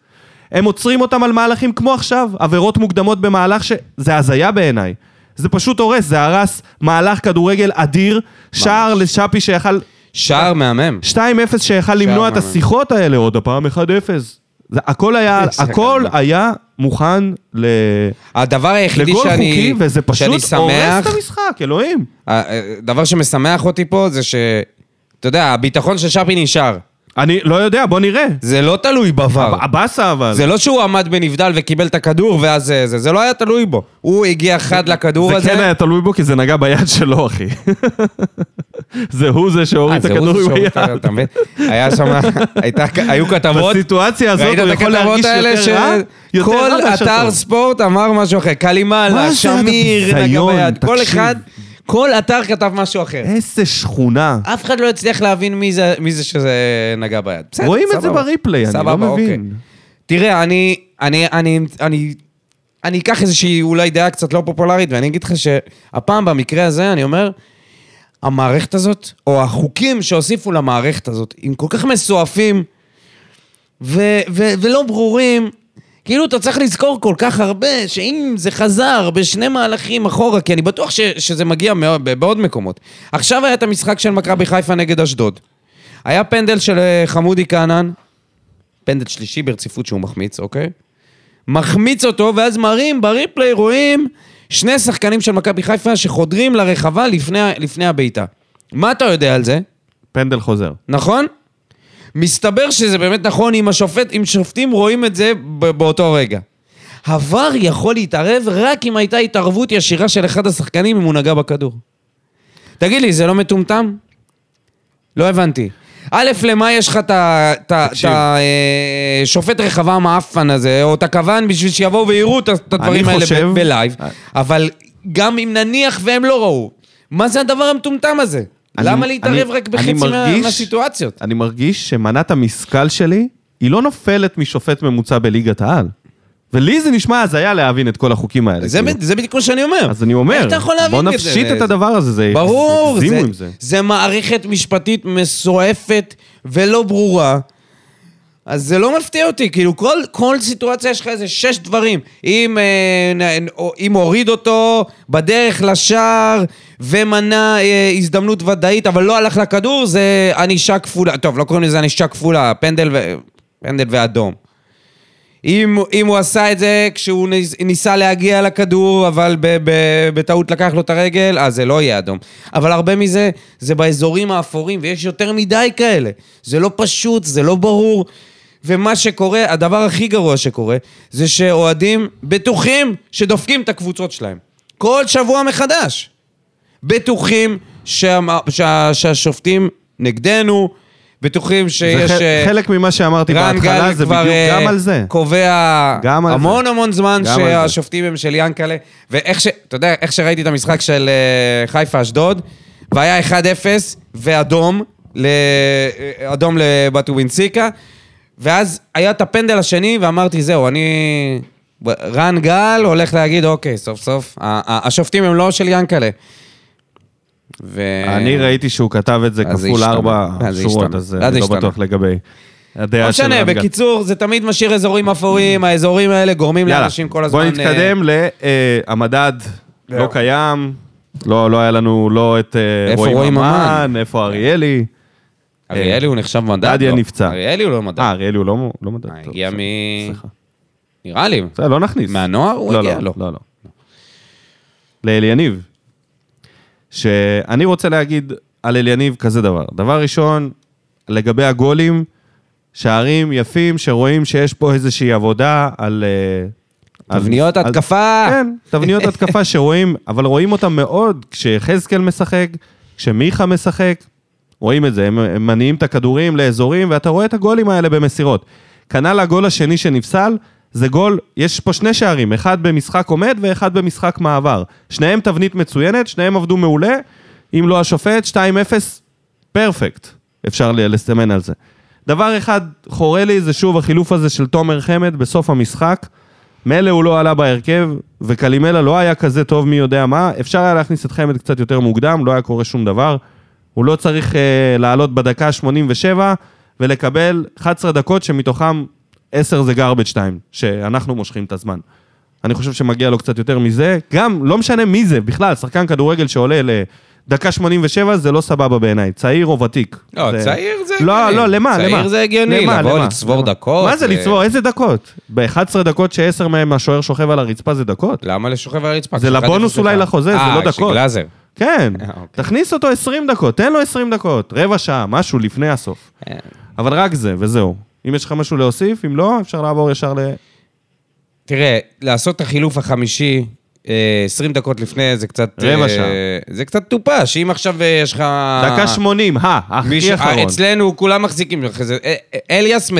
הם עוצרים אותם על מהלכים כמו עכשיו, עבירות מוקדמות במהלך שזה הזיה בעיניי. זה פשוט הורס, זה הרס מהלך כדורגל אדיר, שער לשפי שיכל... שער מהמם. שתיים אפס שיכל למנוע את השיחות האלה, עוד הפעם אחת אפס. הכל היה, הכל היה מוכן ל... הדבר היחידי שאני... וזה פשוט הורס את המשחק, אלוהים. הדבר שמשמח אותי פה זה ש... אתה יודע, הביטחון של שפי נשאר. אני לא יודע, בוא נראה. זה לא תלוי בעבר. הבאסה אבל. זה לא שהוא עמד בנבדל וקיבל את הכדור ואז זה, זה, זה לא היה תלוי בו. הוא הגיע חד לכדור הזה. זה כן היה תלוי בו כי זה נגע ביד שלו, אחי. זה הוא זה שהוריד את הכדור ביד. היה שם, היו כתבות. בסיטואציה הזאת הוא יכול להרגיש יותר רע. כל אתר ספורט אמר משהו אחר. קלימאלה, שמיר, נגע ביד. כל אחד... כל אתר כתב משהו אחר. איזה שכונה. אף אחד לא הצליח להבין מי זה, מי זה שזה נגע ביד. רואים את זה בריפלי, אני לא מבין. תראה, אני, אני, אני, אני, אני אקח איזושהי אולי דעה קצת לא פופולרית, ואני אגיד לך שהפעם במקרה הזה, אני אומר, המערכת הזאת, או החוקים שהוסיפו למערכת הזאת, הם כל כך מסועפים, ו, ו, ולא ברורים, כאילו אתה צריך לזכור כל כך הרבה, שאם זה חזר בשני מהלכים אחורה, כי אני בטוח ש, שזה מגיע בעוד מקומות. עכשיו היה את המשחק של מכבי חיפה נגד אשדוד. היה פנדל של חמודי כהנן, פנדל שלישי ברציפות שהוא מחמיץ, אוקיי? מחמיץ אותו, ואז מראים בריפלי רואים שני שחקנים של מכבי חיפה שחודרים לרחבה לפני, לפני הביתה. מה אתה יודע על זה? פנדל חוזר. נכון? מסתבר שזה באמת נכון אם השופט, אם שופטים רואים את זה באותו רגע. הוואר יכול להתערב רק אם הייתה התערבות ישירה של אחד השחקנים אם הוא נגע בכדור. תגיד לי, זה לא מטומטם? לא הבנתי. א', למה יש לך את השופט רחבה המאפן הזה, או את הכוון בשביל שיבואו ויראו את הדברים האלה בלייב, אבל גם אם נניח והם לא ראו, מה זה הדבר המטומטם הזה? למה להתערב רק בחצי מהסיטואציות? אני מרגיש שמנת המשקל שלי היא לא נופלת משופט ממוצע בליגת העל. ולי זה נשמע הזיה להבין את כל החוקים האלה. זה בדיוק כמו שאני אומר. אז אני אומר, בוא נפשיט את הדבר הזה. ברור, זה מערכת משפטית מסועפת ולא ברורה. אז זה לא מפתיע אותי, כאילו כל, כל סיטואציה יש לך איזה שש דברים, אם, אם הוריד אותו בדרך לשער, ומנע הזדמנות ודאית, אבל לא הלך לכדור, זה אנישה כפולה, טוב, לא קוראים לזה אנישה כפולה, פנדל, ו... פנדל ואדום. אם, אם הוא עשה את זה כשהוא ניסה להגיע לכדור, אבל בטעות לקח לו את הרגל, אז זה לא יהיה אדום. אבל הרבה מזה, זה באזורים האפורים, ויש יותר מדי כאלה. זה לא פשוט, זה לא ברור. ומה שקורה, הדבר הכי גרוע שקורה, זה שאוהדים בטוחים שדופקים את הקבוצות שלהם. כל שבוע מחדש. בטוחים שה, שה, שהשופטים נגדנו, בטוחים שיש... חלק ממה שאמרתי בהתחלה זה בדיוק גם על זה. קובע המון המון זמן שהשופטים הם של ינקלה, ואיך ש... אתה יודע, איך שראיתי את המשחק של חיפה אשדוד, והיה אחד אפס ואדום, אדום לבטווינסיקה, ואז היה את הפנדל השני, ואמרתי, זהו, אני... רן גל הולך להגיד, אוקיי, סוף סוף, השופטים הם לא של ינקלה. אני ראיתי שהוא כתב את זה כפול ארבע שורות, אז אני לא בטוח לגבי הדעה של רנגל. בקיצור, זה תמיד משאיר אזורים אפורים, האזורים האלה גורמים לאנשים כל הזמן... בוא נתקדם למדד לא קיים, לא היה לנו לא את רועי ממן, איפה אריאלי. אריאלי הוא נחשב מדד? דדיה נפצע. אריאלי הוא לא מדד. אריאלי הוא לא מדד. הגיע מ... נראה לי. זה לא נכניס. מהנוער הוא הגיע? לא, לא. לאליניב. שאני רוצה להגיד על אליניב כזה דבר. דבר ראשון, לגבי הגולים, שערים יפים שרואים שיש פה איזושהי עבודה על... תבניות על, התקפה. על, כן, תבניות התקפה שרואים, אבל רואים אותם מאוד כשחזקל משחק, כשמיכה משחק, רואים את זה, הם, הם מניעים את הכדורים לאזורים, ואתה רואה את הגולים האלה במסירות. כנ"ל הגול השני שנפסל, זה גול, יש פה שני שערים, אחד במשחק עומד ואחד במשחק מעבר. שניהם תבנית מצוינת, שניהם עבדו מעולה, אם לא השופט, שתיים אפס, פרפקט, אפשר לסמן על זה. דבר אחד חורה לי, זה שוב החילוף הזה של תומר חמד בסוף המשחק, מלא הוא לא עלה בהרכב, וקלימלה לא היה כזה טוב מי יודע מה, אפשר היה להכניס את חמד קצת יותר מוקדם, לא היה קורה שום דבר, הוא לא צריך uh, לעלות בדקה שמונים ושבע, ולקבל אחת עשרה דקות שמתוכם עשר זה גרבג' טיים, שאנחנו מושכים את הזמן. אני חושב שמגיע לו קצת יותר מזה, גם לא משנה מי זה, בכלל, שחקן כדורגל שעולה לדקה שמונים ושבע, זה לא סבבה בעיניי, צעיר או ותיק. לא, זה... צעיר זה הגיוני. לא, לא, למה? צעיר למה? זה הגיוני, לבוא לצבור דקות. מה זה ו... לצבור? איזה דקות? ב-אחת עשרה דקות שעשר מהם השוער שוכב על הרצפה זה דקות. למה לשוכב על הרצפה? זה לבונוס אולי לחוזה, זה לא דקות. שגלזר. כן, תכניס אותו עשרים דקות, תן לו עשרים דקות, רבע שעה, משהו לפני הסוף. אבל רק זה, וזהו. אם יש לך משהו להוסיף, אם לא, אפשר לעבור ישר ל... תראה, לעשות את החילוף החמישי, עשרים דקות לפני, זה קצת... רבע שעה. זה קצת טופה, שאם עכשיו יש לך... דקה שמונים, ה, הכי אחרון. אצלנו כולם מחזיקים. אליאס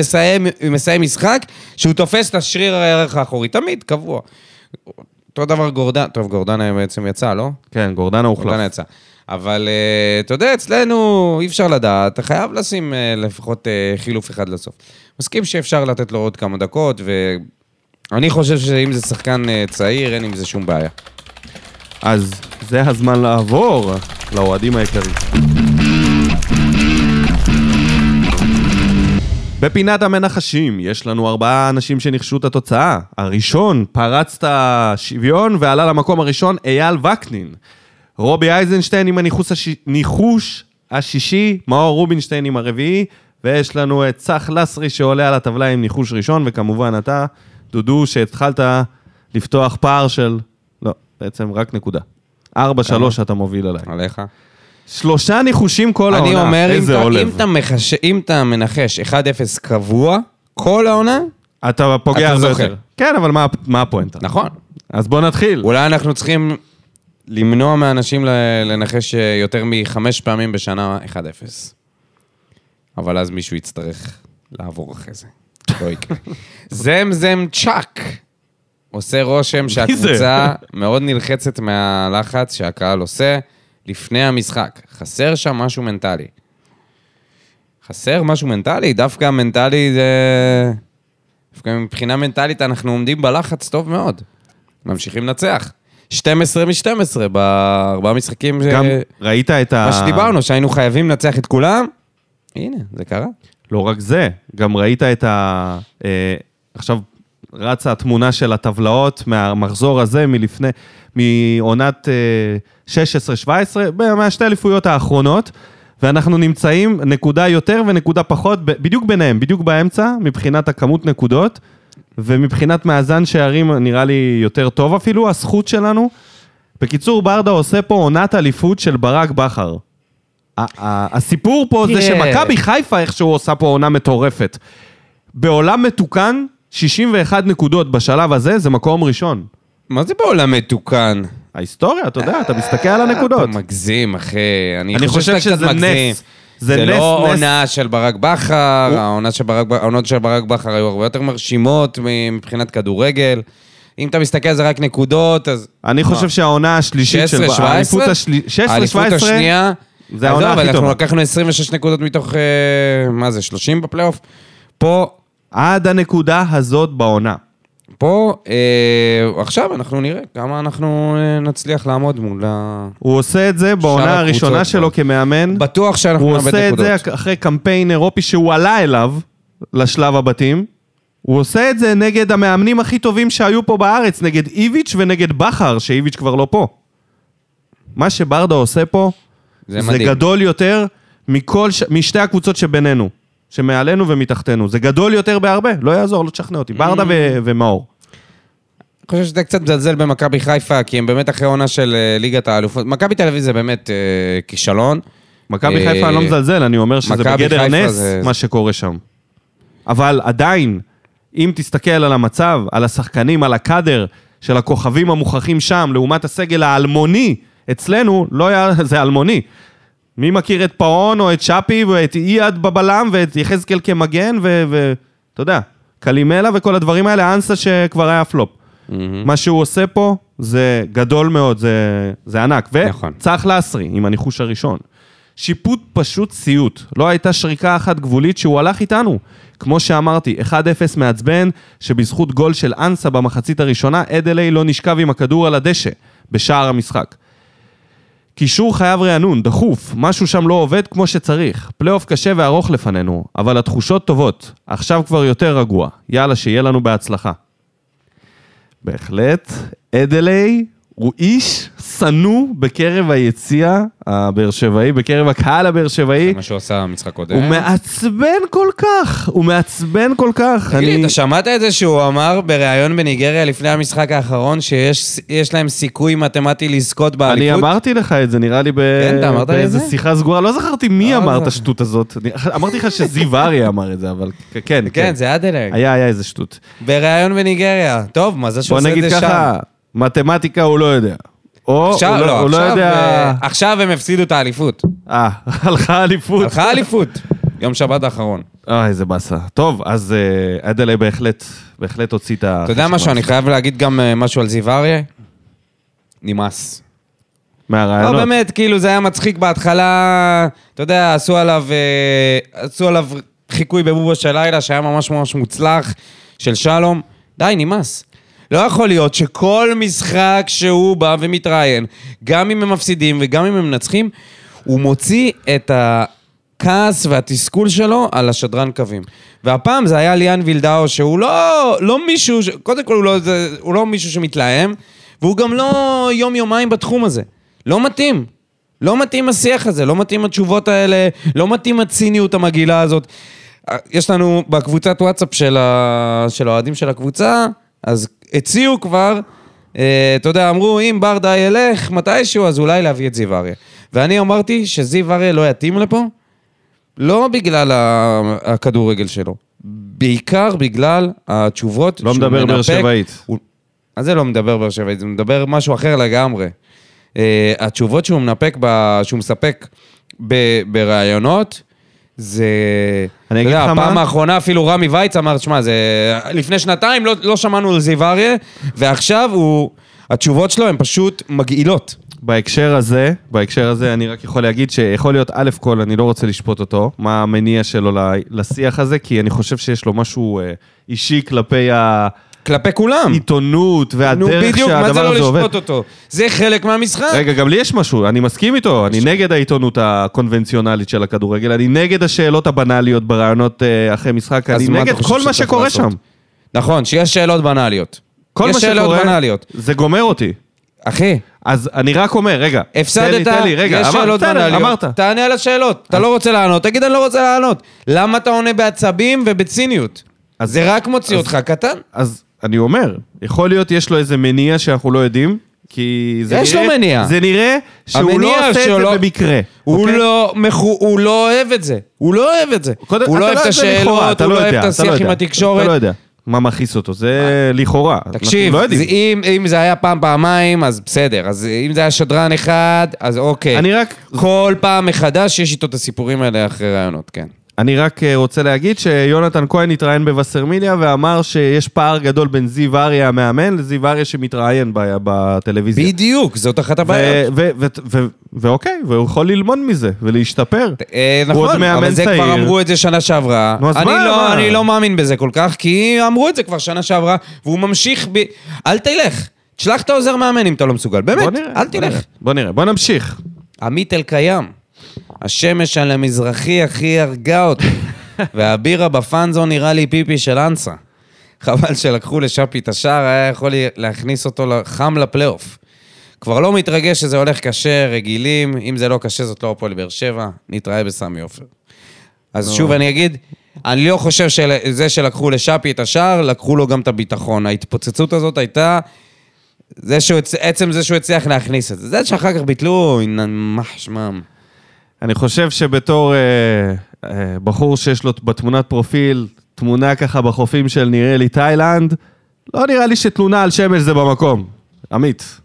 מסיים משחק, שהוא תופס את השריר הערך האחורי, תמיד, קבוע. אותו דבר גורדן, טוב, גורדן בעצם יצא, לא? כן, גורדן הוא חלף. גורדן יצא. אבל אתה יודע, אצלנו אי אפשר לדעת, אתה חייב לשים לפחות חילוף אחד לסוף. מסכים שאפשר לתת לו עוד כמה דקות, ואני חושב שאם זה שחקן צעיר, אין עם זה שום בעיה. אז זה הזמן לעבור לאוהדים העיקריים. בפינת המנחשים, יש לנו ארבעה אנשים שנחשו את התוצאה. הראשון, פרץ את השוויון ועלה למקום הראשון, אייל וקנין. רובי אייזנשטיין עם הניחוש השישי, ניחוש השישי, מאור רובינשטיין עם הרביעי, ויש לנו את צח לסרי שעולה על הטבלה עם ניחוש ראשון, וכמובן אתה, דודו, שהתחלת לפתוח פער של, לא, בעצם רק נקודה. ארבע שלוש אתה מוביל עליי. עליך. שלושה ניחושים כל העונה. אני אומר, איזה עולב. אם אתה מנחש אחד אפס קבוע, כל העונה, אתה פוגע הרבה יותר. כן, אבל מה הפואנטה? נכון. אז בוא נתחיל. אולי אנחנו צריכים למנוע מאנשים לנחש יותר מחמש פעמים בשנה אחד אפס. אבל אז מישהו יצטרך לעבור אחרי זה. לא יקרה. זמזם צ'אק. עושה רושם שהקבוצה מאוד נלחצת מהלחץ שהקהל עושה. לפני המשחק, חסר שם משהו מנטלי. חסר משהו מנטלי, דווקא מנטלי זה... דווקא מבחינה מנטלית אנחנו עומדים בלחץ טוב מאוד. ממשיכים לנצח. שתים עשרה משתים עשרה, בארבעה משחקים... גם ש... ראית את ה... מה שדיברנו, שהיינו חייבים לנצח את כולם. הנה, זה קרה. לא רק זה, גם ראית את ה... אה, עכשיו... רצה התמונה של הטבלאות מהמחזור הזה מלפני, מעונת שש עשרה שבע עשרה, מהשתי אליפויות האחרונות, ואנחנו נמצאים נקודה יותר ונקודה פחות, בדיוק ביניהם, בדיוק באמצע, מבחינת הכמות נקודות, ומבחינת מאזן שערים נראה לי יותר טוב אפילו, הזכות שלנו. בקיצור, ברדה עושה פה עונת אליפות של ברק בכר. הסיפור פה זה שמכבי חיפה איכשהו עושה פה עונה מטורפת. בעולם מתוקן, שישים ואחת נקודות בשלב הזה, זה מקום ראשון. מה זה בעולם מתוקן? ההיסטוריה, אתה יודע, אתה מסתכל על הנקודות. אתה מגזים, אחי. אני חושב שזה נס. זה לא עונה של ברק בכר, העונות של ברק בכר היו הרבה יותר מרשימות מבחינת כדורגל. אם אתה מסתכל על זה רק נקודות, אז... אני חושב שהעונה השלישית של... שש עשרה שבע עשרה? האליפות השנייה. זה העונה הכי טובה. אנחנו לקחנו עשרים ושש נקודות מתוך, מה זה, שלושים בפלי אוף? פה... עד הנקודה הזאת בעונה. פה, אה, עכשיו אנחנו נראה כמה אנחנו נצליח לעמוד מול ה... הוא עושה את זה בעונה הראשונה שלו כמאמן. בטוח שאנחנו נעבד נקודות. הוא עושה את זה אחרי קמפיין אירופי שהוא עלה אליו לשלב הבתים. הוא עושה את זה נגד המאמנים הכי טובים שהיו פה בארץ, נגד איביץ' ונגד בכר, שאיביץ' כבר לא פה. מה שברדה עושה פה, זה, זה גדול יותר מכל, משתי הקבוצות שבינינו. שמעלינו ומתחתנו. זה גדול יותר בהרבה, לא יעזור, לא תשכנע אותי. ברדה ומאור. אני חושב שזה קצת מזלזל במכבי חיפה, כי הם באמת אחרי עונה של ליגת האלופות. מכבי תל אביב זה באמת כישלון. מכבי חיפה לא מזלזל, אני אומר שזה בגדר נס מה שקורה שם. אבל עדיין, אם תסתכל על המצב, על השחקנים, על הקדר של הכוכבים המוכחים שם, לעומת הסגל האלמוני, אצלנו, זה אלמוני. מי מכיר את פאון או את שפי ואת אייד בבלם ואת יחזקאל כמגן ואתה יודע, קלימלה וכל הדברים האלה, אנסה שכבר היה פלופ. Mm-hmm. מה שהוא עושה פה זה גדול מאוד, זה, זה ענק. נכון. וצח לסרי עם הניחוש הראשון, שיפוט פשוט סיוט. לא הייתה שריקה אחת גבולית שהוא הלך איתנו. כמו שאמרתי, אחד אפס מעצבן, שבזכות גול של אנסה במחצית הראשונה, אדלי לא נשכב עם הכדור על הדשא, בשער המשחק. קישור חייב רענון, דחוף, משהו שם לא עובד כמו שצריך. פלייאוף קשה וארוך לפנינו, אבל התחושות טובות. עכשיו כבר יותר רגוע. יאללה, שיהיה לנו בהצלחה. בהחלט, אדלי הוא איש סנוע בקרב היציאה הבאר שבעי, בקרב הקהל הבאר שבעי. זה מה שעושה המשחק קודם. הוא מעצבן כל כך, הוא מעצבן כל כך. תגיד לי, אתה שמעת את זה שהוא אמר בריאיון בניגריה לפני המשחק האחרון, שיש להם סיכוי מתמטי לזכות באליפות? אני אמרתי לך את זה, נראה לי באיזו שיחה סגורה, לא זכרתי מי אמר את השטות הזאת. אמרתי לך שזיו אריה אמר את זה, אבל כן. כן, זה עד אליי. היה, היה איזה שטות. בריאיון בניגריה, טוב, מה זה שעושה את זה שם? מתמטיקה הוא לא יודע. או, עכשיו, הוא לא, לא, הוא עכשיו, לא יודע... עכשיו הם הפסידו את האליפות. אה, הלכה אליפות. הלכה אליפות. יום שבת האחרון. אה, איזה בסה. טוב, אז אדלי בהחלט, בהחלט הוציא את ה... אתה יודע משהו, אני חייב להגיד גם משהו על זיו אריה? נמאס. מהרעיונות. לא, באמת, כאילו זה היה מצחיק בהתחלה, אתה יודע, עשו עליו, עשו עליו חיקוי בבובה של לילה, שהיה ממש ממש מוצלח, של שלום. די, נמאס. לא יכול להיות שכל משחק שהוא בא ומתראיין, גם אם הם מפסידים וגם אם הם מנצחים, הוא מוציא את הכעס והתסכול שלו על השדרן קווים. והפעם זה היה ליאן וילדאו, שהוא לא, לא מישהו, קודם כל הוא לא, הוא לא מישהו שמתלהם, והוא גם לא יום יומיים בתחום הזה. לא מתאים. לא מתאים השיח הזה, לא מתאים התשובות האלה, לא מתאים הציניות המגילה הזאת. יש לנו בקבוצת וואטסאפ של ה, של האוהדים של הקבוצה, אז הציעו כבר, אתה יודע, אמרו, אם ברדה ילך מתישהו, אז אולי להביא את זיו אריה. ואני אמרתי שזיו אריה לא יתאים לפה, לא בגלל הכדורגל שלו, בעיקר בגלל התשובות שהוא מנפק. לא מדבר באר שבעית. אז זה לא מדבר באר שבעית, זה מדבר משהו אחר לגמרי. התשובות שהוא מנפק, שהוא מספק ברעיונות, זה, אתה יודע, הפעם האחרונה אפילו רמי וייץ אמר, שמה, זה, לפני שנתיים לא, לא שמענו על זיו אריה, ועכשיו הוא, התשובות שלו הן פשוט מגעילות. בהקשר הזה, בהקשר הזה אני רק יכול להגיד שיכול להיות א' כל, אני לא רוצה לשפוט אותו, מה המניע שלו לשיח הזה, כי אני חושב שיש לו משהו אישי כלפי ה... כלפי כולם. עיתונות והדרך שהדבר הזה עובד. זה חלק מהמשחק. רגע, גם לי יש משהו, אני מסכים איתו, אני נגד העיתונות הקונבנציונלית של הכדורגל, אני נגד השאלות הבנאליות ברעיונות אחרי משחק, אני נגד כל מה שקורה שם. נכון, שיש שאלות בנאליות. כל מה שקורה, זה גומר אותי. אחי. אז אני רק אומר, רגע, הפסדת, יש שאלות בנאליות, תענה על השאלות, אתה לא רוצה לענות, תגיד אני לא רוצה לענות. למה אתה עונה בעצבים ובציניות? זה רק מוציא אותך קטן. אז אני אומר, יכול להיות יש לו איזה מניע שאנחנו לא יודעים, כי זה יש נראה, לו מניע. זה נראה שהוא לא עושה את זה במקרה. הוא, okay? לא, הוא לא אוהב את זה. הוא לא אוהב את זה. קודם, הוא לא אוהב את השאלות, הוא לא אוהב את השיח עם התקשורת. אתה לא יודע. מה מכיס אותו? זה לכאורה. תקשיב, לא זה, אם, אם זה היה פעם פעמיים, אז בסדר. אז אם זה היה שדרן אחד, אז אוקיי. אני רק... כל פעם מחדש יש איתו את הסיפורים האלה אחרי רעיונות, כן. אני רק רוצה להגיד שיונתן כהן התראיין בווסרמיליה ואמר שיש פער גדול בין זיו אריה המאמן לזיו אריה שמתראיין בטלוויזיה. בדיוק, זאת אחת הבעיות. ואוקיי, והוא יכול ללמוד מזה ולהשתפר. נכון, אבל זה כבר אמרו את זה שנה שעברה. אני לא מאמין בזה כל כך, כי אמרו את זה כבר שנה שעברה, והוא ממשיך ב... אל תלך, תשלח את העוזר מאמן אם אתה לא מסוגל. באמת, אל תלך. בוא נראה, בוא נמשיך. עמית אל קיים. השמש על המזרחי הכי הרגה אותי, והבירה בפנזו נראה לי פיפי של אנסה. חבל שלקחו לשפי את השער, היה יכול להכניס אותו חם לפלייאוף. כבר לא מתרגש שזה הולך קשה, רגילים, אם זה לא קשה זאת לא הפועל באר שבע, נתראה בסמי עופר. אז שוב אני אגיד, אני לא חושב שזה שלקחו לשפי את השער, לקחו לו גם את הביטחון. ההתפוצצות הזאת הייתה... עצם זה שהוא הצליח להכניס את זה. זה שאחר כך ביטלו, מחשמם. אני חושב שבתור אה, אה, בחור שיש לו בתמונת פרופיל, תמונה ככה בחופים של נראה לי תאילנד, לא נראה לי שתלונה על שמש זה במקום. עמית.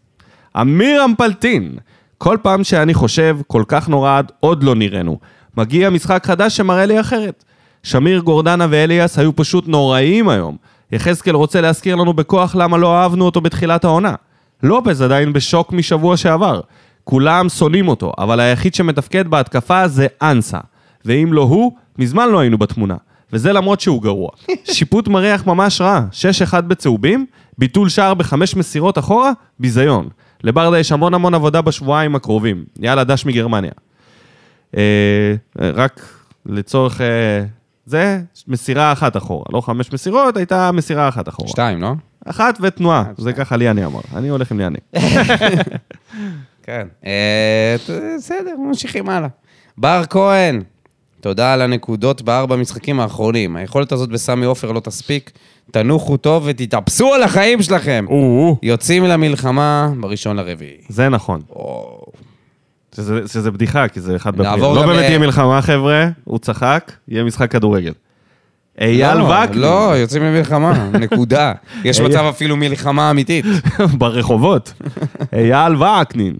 אמיר אמפלטין. כל פעם שאני חושב, כל כך נורא עוד לא נראינו. מגיע משחק חדש שמראה לי אחרת. שמיר, גורדנה ואליאס היו פשוט נוראים היום. יחזקאל רוצה להזכיר לנו בכוח למה לא אהבנו אותו בתחילת העונה. לופס עדיין בשוק משבוע שעבר. כולם שונאים אותו, אבל היחיד שמתפקד בהתקפה זה אנסה, ואם לא הוא, מזמן לא היינו בתמונה, וזה למרות שהוא גרוע. שיפוט מריח ממש רע, שש אחד בצהובים, ביטול שער בחמש מסירות אחורה, ביזיון. לברדה יש המון המון עבודה בשבועיים הקרובים, יאללה דש מגרמניה. רק לצורך זה, מסירה אחת אחורה, לא חמש מסירות, הייתה מסירה אחת אחורה. שתיים, לא? אחת ותנועה, זה ככה ליאני אמר, אני הולך עם ליאני. כן, בסדר, ממשיכים הלאה. בר כהן, תודה על הנקודות בארבע משחקים האחרונים. היכולת הזאת בסמי אופר לא תספיק, תנוחו טוב ותתאפסו על החיים שלכם. יוצאים למלחמה בראשון לרביעי. זה נכון. שזה בדיחה, כי זה אחד בפריד. לא באמת יהיה מלחמה, חבר'ה, הוא צחק, יהיה משחק כדורגל. אייל וקנין. לא, יוצאים למלחמה, נקודה. יש מצב אפילו מלחמה אמיתית. ברחובות. אייל וקנין,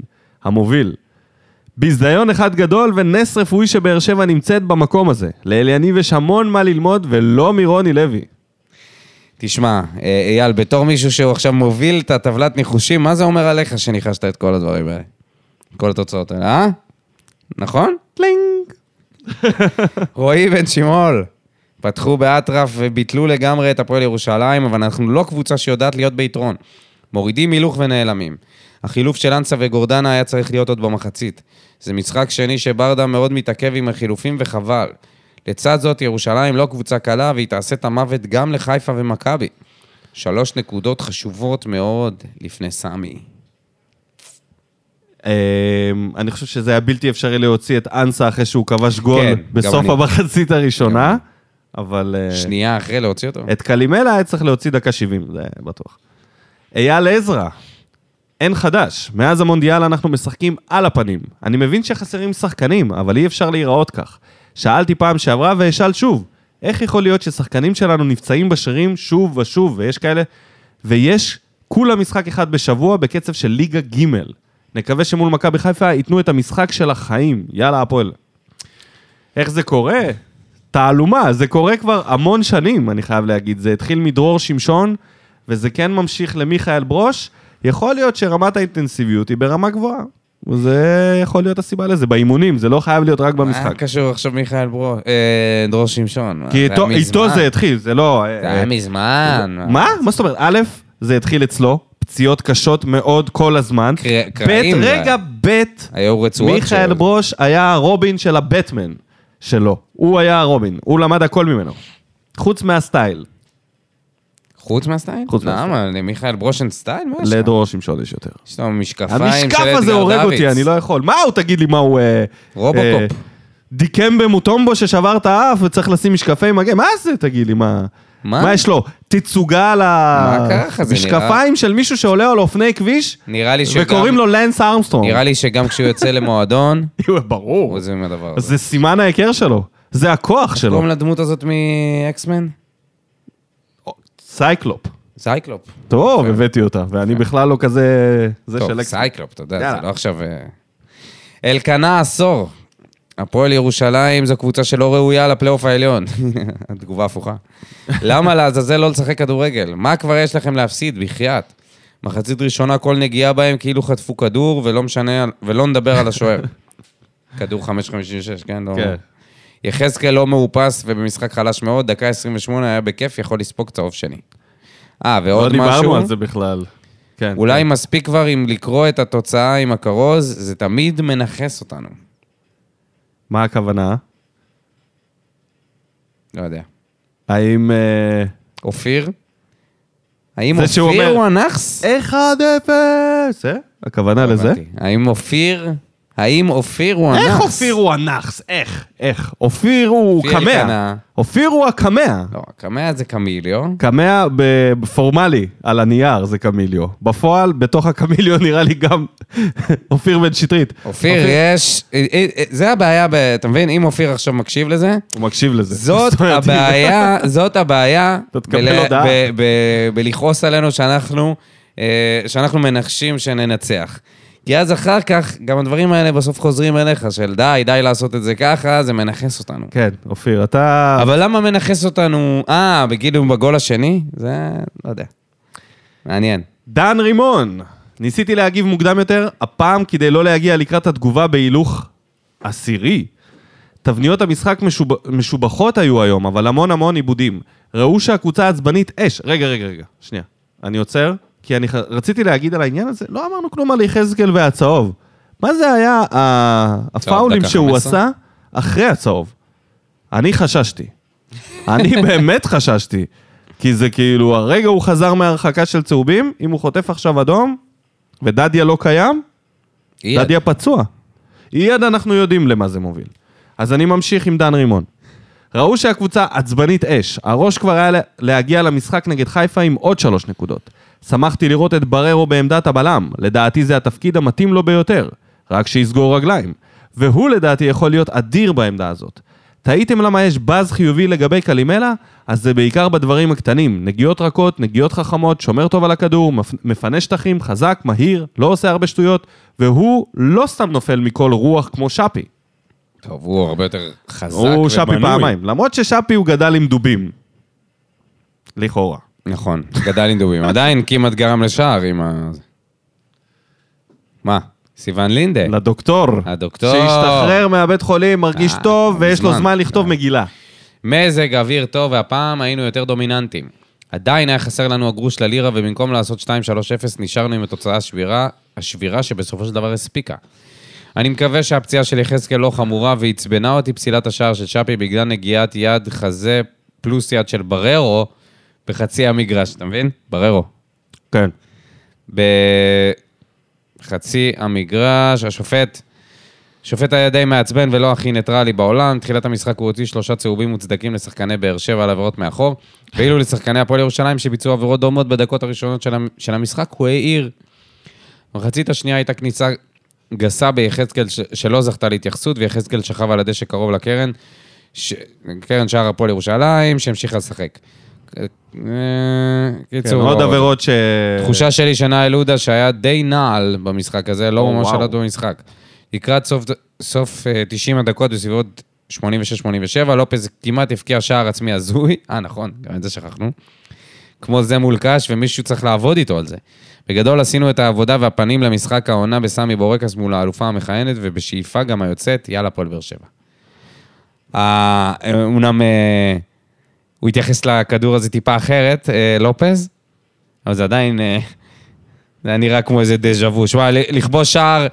המוביל. בזדיון אחד גדול ונס רפואי שבאר שבע נמצאת במקום הזה. לאליאני יש המון מה ללמוד ולא מירוני לוי. תשמע, אייל, בתור מישהו שהוא עכשיו מוביל את הטבלת ניחושים, מה זה אומר עליך שניחשת את כל הדברים האלה? כל התוצאות האלה, אה? נכון? טלינג. רועי בן שימול. פתחו באטרף וביטלו לגמרי את הפועל ירושלים, אבל אנחנו לא קבוצה שיודעת להיות ביתרון. מורידים מילוך ונעלמים. החילוף של אנסה וגורדנה היה צריך להיות עוד במחצית. זה משחק שני שברדה מאוד מתעכב עם החילופים וחבל. לצד זאת ירושלים לא קבוצה קלה, והיא תעשה את המוות גם לחיפה ומכבי. שלוש נקודות חשובות מאוד לפני סמי. אני חושב שזה היה בלתי אפשרי להוציא את אנסה אחרי שהוא כבש גול בסוף המחצית הראשונה. אבל... שנייה אחרי להוציא אותו. את קלימלה היה צריך להוציא דקה שבעים, זה בטוח. אייל עזרא, אין חדש. מאז המונדיאל אנחנו משחקים על הפנים. אני מבין שחסרים שחקנים, אבל אי אפשר להיראות כך. שאלתי פעם שעברה והשאל שוב, איך יכול להיות ששחקנים שלנו נפצעים בשרירים שוב ושוב, ויש כאלה, ויש כולה משחק אחד בשבוע בקצב של ליגה ג'. נקווה שמול מכבי חיפה ייתנו את המשחק של החיים. יאללה, הפועל. איך זה קורה? תעלומה, זה קורה כבר המון שנים, אני חייב להגיד, זה התחיל מדרור שמשון, וזה כן ממשיך למיכאל ברוש, יכול להיות שרמת האינטנסיביות היא ברמה גבוהה, וזה יכול להיות הסיבה לזה, באימונים, זה לא חייב להיות רק במשחק. מה קשור עכשיו מיכאל ברוש, דרור שמשון? כי איתו זה התחיל, זה לא... זה היה מזמן. מה? מה זאת אומרת? א', זה התחיל אצלו, פציעות קשות מאוד כל הזמן, בית רגע בית, מיכאל ברוש היה רובין של הבטמן, שלו. הוא היה רובין. הוא למד הכל ממנו. חוץ מהסטייל. חוץ מהסטייל? חוץ מהסטייל. למה? למיכאל ברושן סטייל? לדרור שמשון יש יותר. יש לו משקפיים של אדגר דוויץ. המשקף הזה הורג אותי, אני לא יכול. מה הוא תגיד לי מה הוא... רובוקופ. דיקם במוטומבו ששבר את האף וצריך לשים משקפי מגן. מה זה תגיד לי? מה? מה יש לו? תצוגה על המשקפיים של מישהו שעולה על אופני כביש וקוראים לו לנס ארמסטרונג. נראה לי שגם כשהוא יוצא למועדון ברור, זה סימן ההיכר שלו, זה הכוח שלו. קוראים לדמות הזאת מאקסמן? סייקלופ. סייקלופ. טוב, הבאתי אותה ואני בכלל לא כזה... טוב, סייקלופ, אתה יודע, זה לא עכשיו... אלקנה עשור. הפועל ירושלים זו קבוצה שלא ראויה לפלייאוף העליון. התגובה הפוכה. למה לעזאזל לא לשחק כדורגל? מה כבר יש לכם להפסיד? בחייאת. מחצית ראשונה כל נגיעה בהם כאילו חטפו כדור ולא משנה, ולא נדבר על השוער. כדור חמש חמישים ושש, כן? כן. יחזקאל לא מאופס ובמשחק חלש מאוד, דקה עשרים ושמונה היה בכיף, יכול לספוג צהוב שני. אה, ועוד משהו... לא דיברנו על זה בכלל. אולי מספיק כבר אם לקרוא את התוצאה עם הקרוז, זה תמיד מנחס אותנו. מה הכוונה? לא יודע. האם... אופיר? האם אופיר הוא הנחס? אחד אפס! זה? הכוונה לזה? האם אופיר... האם אופיר הוא הנחס? איך אופיר הוא הנחס? איך? איך? אופיר הוא קמאה. אופיר הוא הקמאה. לא, הקמאה זה קמיליו. קמאה בפורמלי, על הנייר זה קמיליו. בפועל, בתוך הקמיליו נראה לי גם אופיר בן שטרית. אופיר, יש... זה הבעיה, אתה מבין? אם אופיר עכשיו מקשיב לזה... הוא מקשיב לזה. זאת הבעיה, זאת הבעיה... אתה תקבל הודעה. בלכעוס עלינו שאנחנו מנחשים שננצח. כי אז אחר כך, גם הדברים האלה בסוף חוזרים אליך, של די, די לעשות את זה ככה, זה מנחס אותנו. כן, אופיר, אתה... אבל למה מנחס אותנו? אה, בגיל ובגול השני? זה, לא יודע. מעניין. דן רימון, ניסיתי להגיב מוקדם יותר, הפעם כדי לא להגיע לקראת התגובה בהילוך עשירי. תבניות המשחק משוב... משובחות היו היום, אבל המון המון עיבודים. ראו שהקבוצה עצבנית אש. רגע, רגע, רגע, שנייה. אני עוצר, כי אני ח... רציתי להגיד על העניין הזה, לא אמרנו כלום על יחזקאל והצהוב. מה זה היה הפאולים שהוא עשה אחרי הצהוב? אני חששתי. אני באמת חששתי. כי זה כאילו, הרגע הוא חזר מהרחקה של צהובים, אם הוא חוטף עכשיו אדום, ודדיה לא קיים, דדיה פצוע. יד אנחנו יודעים למה זה מוביל. אז אני ממשיך עם דן רימון. ראו שהקבוצה עצבנית אש. הראש כבר היה להגיע למשחק נגד חיפה עם עוד שלוש נקודות. שמחתי לראות את בררו בעמדת הבלם. לדעתי זה התפקיד המתאים לו ביותר. רק שיסגור רגליים. והוא לדעתי יכול להיות אדיר בעמדה הזאת. תהיתם למה יש בז חיובי לגבי קלימלה? אז זה בעיקר בדברים הקטנים. נגיעות רכות, נגיעות חכמות, שומר טוב על הכדור, מפנה שטחים, חזק, מהיר, לא עושה הרבה שטויות, והוא לא סתם נופל מכל רוח כמו שפי. טוב, הוא הרבה יותר חזק ומנוי. הוא שפי פעמיים, למרות ששפי הוא גדל עם דובים. לכאורה. נכון, גדל עם דובים. עדיין כמעט גרם לשער עם ה... מה? סיוון לינדה. לדוקטור. הדוקטור. שהשתחרר מהבית חולים, מרגיש טוב, ויש לו זמן לכתוב מגילה. מזג אוויר טוב, והפעם היינו יותר דומיננטים. עדיין היה חסר לנו הגרוש ללירה, ובמקום לעשות שתיים שלוש אפס, נשארנו עם התוצאה השבירה, השבירה שבסופו של דבר הספיקה. אני מקווה שהפציעה של יחזקאל לא חמורה, והצבנה אותי פסילת השער של שפי, בגלל נגיעת יד חזה פלוס יד של בררו, בחצי המגרש, אתה מבין? בררו. כן. ב... חצי המגרש, השופט, שופט היה די מעצבן ולא הכי ניטרלי בעולם, תחילת המשחק הוא הוציא שלושה צהובים מוצדקים לשחקני באר שבע על עבירות מאחור, ואילו לשחקני הפועל ירושלים שביצעו עבירות דומות בדקות הראשונות של המשחק, הוא העיר. מחצית השנייה הייתה כניסה גסה ביחזקאל שלא זכתה להתייחסות, ויחזקאל שכב על הדשא קרוב לקרן, קרן שער הפועל ירושלים, שהמשיכה לשחק. עוד עבירות ש... תחושה שלי שנה אלודה שהיה די נעל במשחק הזה, לא ממש עלת במשחק. לקראת סוף תשעים הדקות בסביבות שמונים ושש שמונים ושבע, לופז כמעט הפקיע שער עצמי הזוי, אה נכון, גם את זה שכחנו, כמו זה מול קש ומישהו צריך לעבוד איתו על זה. בגדול עשינו את העבודה והפנים למשחק העונה בסמי בורקס מול האלופה המכהנת, ובשאיפה גם היוצאת, יאללה פועל באר שבע. אמנם... הוא התייחס לכדור הזה טיפה אחרת, לופז, אבל זה עדיין, זה נראה כמו איזה דז'וו, שמה, לכבוש שער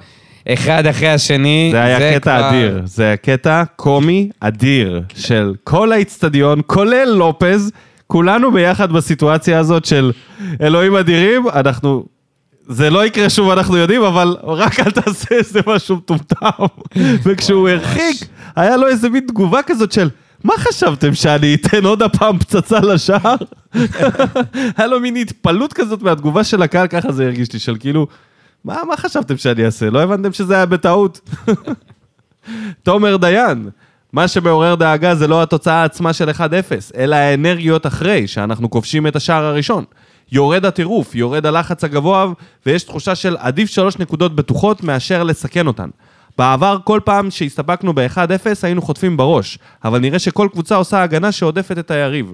אחד אחרי השני, זה היה קטע אדיר, זה היה קטע קומי אדיר, של כל האצטדיון, כולל לופז, כולנו ביחד בסיטואציה הזאת של אלוהים אדירים, אנחנו... זה לא יקרה שוב, אנחנו יודעים, אבל רק אל תעשה איזה משהו מטומטם, וכשהוא הרחיק, היה לו איזה מין תגובה כזאת של, מה חשבתם שאני אתן עוד הפעם פצצה לשער? היה לו מין התפלות כזאת מהתגובה של הקהל, ככה זה הרגיש לי, של כאילו, מה, מה חשבתם שאני אעשה? לא הבנתם שזה היה בטעות. תומר דיין, מה שמעורר דאגה זה לא התוצאה עצמה של אחד אפס, אלא האנרגיות אחרי שאנחנו כובשים את השער הראשון. יורד הטירוף, יורד הלחץ הגבוה, ויש תחושה של עדיף שלוש נקודות בטוחות מאשר לסכן אותן. בעבר כל פעם שהסתפקנו ב-אחד אפס היינו חוטפים בראש, אבל נראה שכל קבוצה עושה הגנה שעודפת את היריב,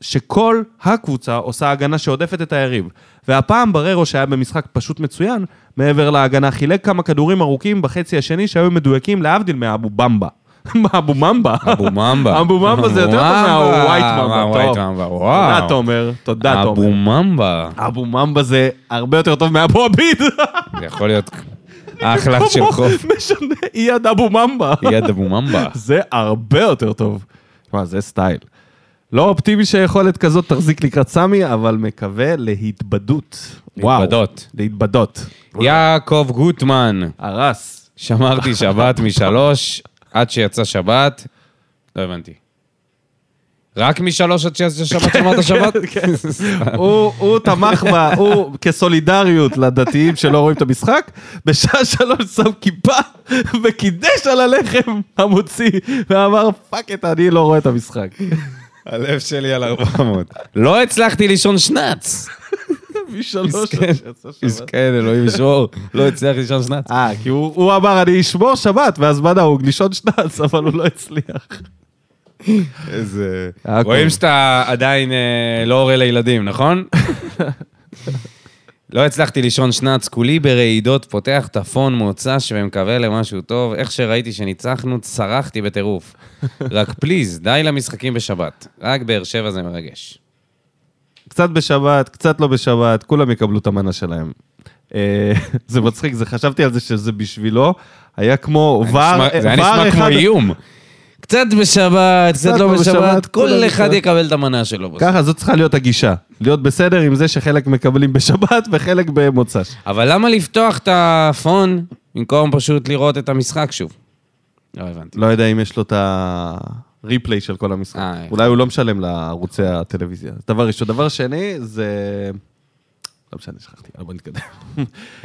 שכל הקבוצה עושה הגנה שעודפת את היריב, והפעם בררו שהיה במשחק פשוט מצוין, מעבר להגנה חילק כמה כדורים ארוכים בחצי השני שהיו מדויקים להבדיל מאבו במבה. אבו ממבה. אבו ממבה. אבו ממבה זה יותר טוב מהווייט ממבה. תודה תומר, תודה תומר. אבו ממבה. אבו ממבה זה הרבה יותר טוב מאבו עביד. זה יכול להיות... האחלה של חוף. משנה, יד אבו ממבה. יד אבו ממבה. זה הרבה יותר טוב. מה, זה סטייל. לא אופטימי שיכולת כזאת תחזיק לקראת סמי, אבל מקווה להתבדות. להתבדות. להתבדות. יעקב גוטמן. הרס. שמרתי שבת משלוש, עד שיצא שבת. לא הבנתי. רק משלוש עד שיצא שבת שמעת שבת? כן, כן. הוא תמך בה, הוא כסולידריות לדתיים שלא רואים את המשחק, בשעה שלוש שם כיפה וקידש על הלחם המוציא, ואמר פאק את, אני לא רואה את המשחק. הלב שלי על ארבע מאות. לא הצלחתי לישון שנץ. משלוש עד שיצא שבת. מסכן, אלוהים ישמור. לא הצליח לישון שנץ. אה, כי הוא אמר, אני אשמור שבת, ואז מה נהוג, לישון שנץ, אבל הוא לא הצליח. איזה... רואים שאתה עדיין לא הורה לילדים, נכון? לא הצלחתי לישון שנץ, כולי ברעידות, פותח תפון, מוצא שמקווה למשהו טוב. איך שראיתי שניצחנו, צרחתי בטירוף. רק פליז, די למשחקים בשבת. רק באר שבע זה מרגש. קצת בשבת, קצת לא בשבת, כולם יקבלו את המנה שלהם. זה מצחיק, זה, חשבתי על זה שזה בשבילו, היה כמו ור... זה היה נשמע כמו איום. קצת בשבת, קצת לא בשבת, כל אחד יקבל את המנה שלו. ככה, זאת צריכה להיות הגישה. להיות בסדר עם זה שחלק מקבלים בשבת וחלק במוצ"ש. אבל למה לפתוח את הפון, במקום פשוט לראות את המשחק שוב? לא הבנתי. לא יודע אם יש לו את ה... ריפליי של כל המשחק. אולי הוא לא משלם לערוצי הטלוויזיה. דבר ראשון. דבר שני, זה... לא משנה, שכחתי. בוא נתקדם.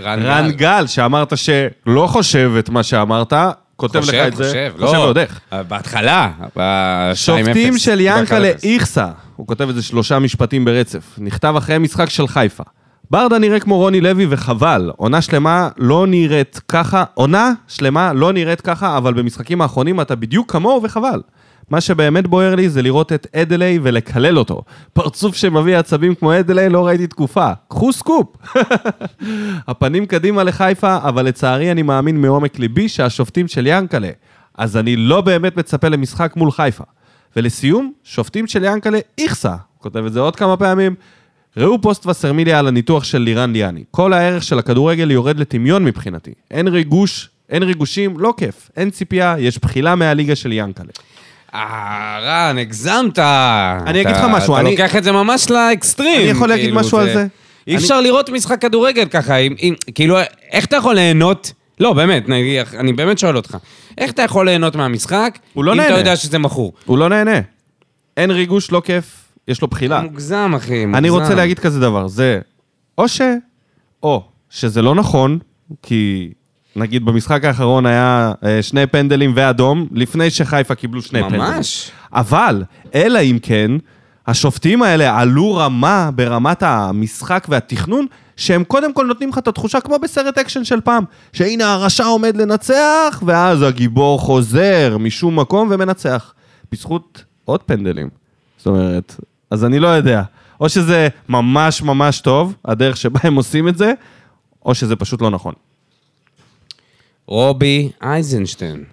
רן גל, שאמרת שלא חושב את מה שאמרת, כותב לך את זה. חושב, חושב. חושב ועוד איך. בהתחלה. שופטים של ינקלה איכסה. הוא כותב את זה שלושה משפטים ברצף. נכתב אחרי משחק של חיפה. ברדה נראה כמו רוני לוי וחבל, עונה שלמה לא נראית ככה, עונה שלמה לא נראית ככה, אבל במשחקים האחרונים אתה בדיוק כמוהו וחבל. מה שבאמת בוער לי זה לראות את אדלי ולקלל אותו. פרצוף שמביא עצבים כמו אדלי לא ראיתי תקופה. קחו סקופ. הפנים קדימה לחיפה, אבל לצערי אני מאמין מעומק ליבי שהשופטים של ינקלה, אז אני לא באמת מצפה למשחק מול חיפה. ולסיום, שופטים של ינקלה איכסה, הוא כותב את זה עוד כמה פעמים, ראו פוסט וסרמיליה על הניתוח של לירן ליאני. כל הערך של הכדורגל יורד לטמיון מבחינתי. אין ריגוש, אין ריגושים, לא כיף. אין ציפייה, יש בחילה מהליגה של ינקלה. אה, רן, הגזמת. אני אגיד לך משהו. אתה לוקח את זה ממש לאקסטרים. אני יכול להגיד משהו על זה. אי אפשר לראות משחק כדורגל ככה. כאילו, איך אתה יכול ליהנות? לא, באמת, אני באמת שואל אותך. איך אתה יכול ליהנות מהמשחק? הוא לא נהנה. אם אתה יודע שזה מכור. הוא לא נהנה. אין ריגוש, לא כיף. יש לו בחילה. מוגזם, אחי, מוגזם. אני רוצה להגיד כזה דבר, זה או ש... או שזה לא נכון, כי נגיד במשחק האחרון היה שני פנדלים ואדום, לפני שחיפה קיבלו שני ממש. פנדלים. ממש. אבל, אלא אם כן, השופטים האלה עלו רמה ברמת המשחק והתכנון, שהם קודם כל נותנים לך את התחושה כמו בסרט אקשן של פעם, שהנה הרשע עומד לנצח, ואז הגיבור חוזר משום מקום ומנצח. בזכות עוד פנדלים. זאת אומרת... אז אני לא יודע. או שזה ממש ממש טוב, הדרך שבה הם עושים את זה, או שזה פשוט לא נכון. רובי אייזנשטיין.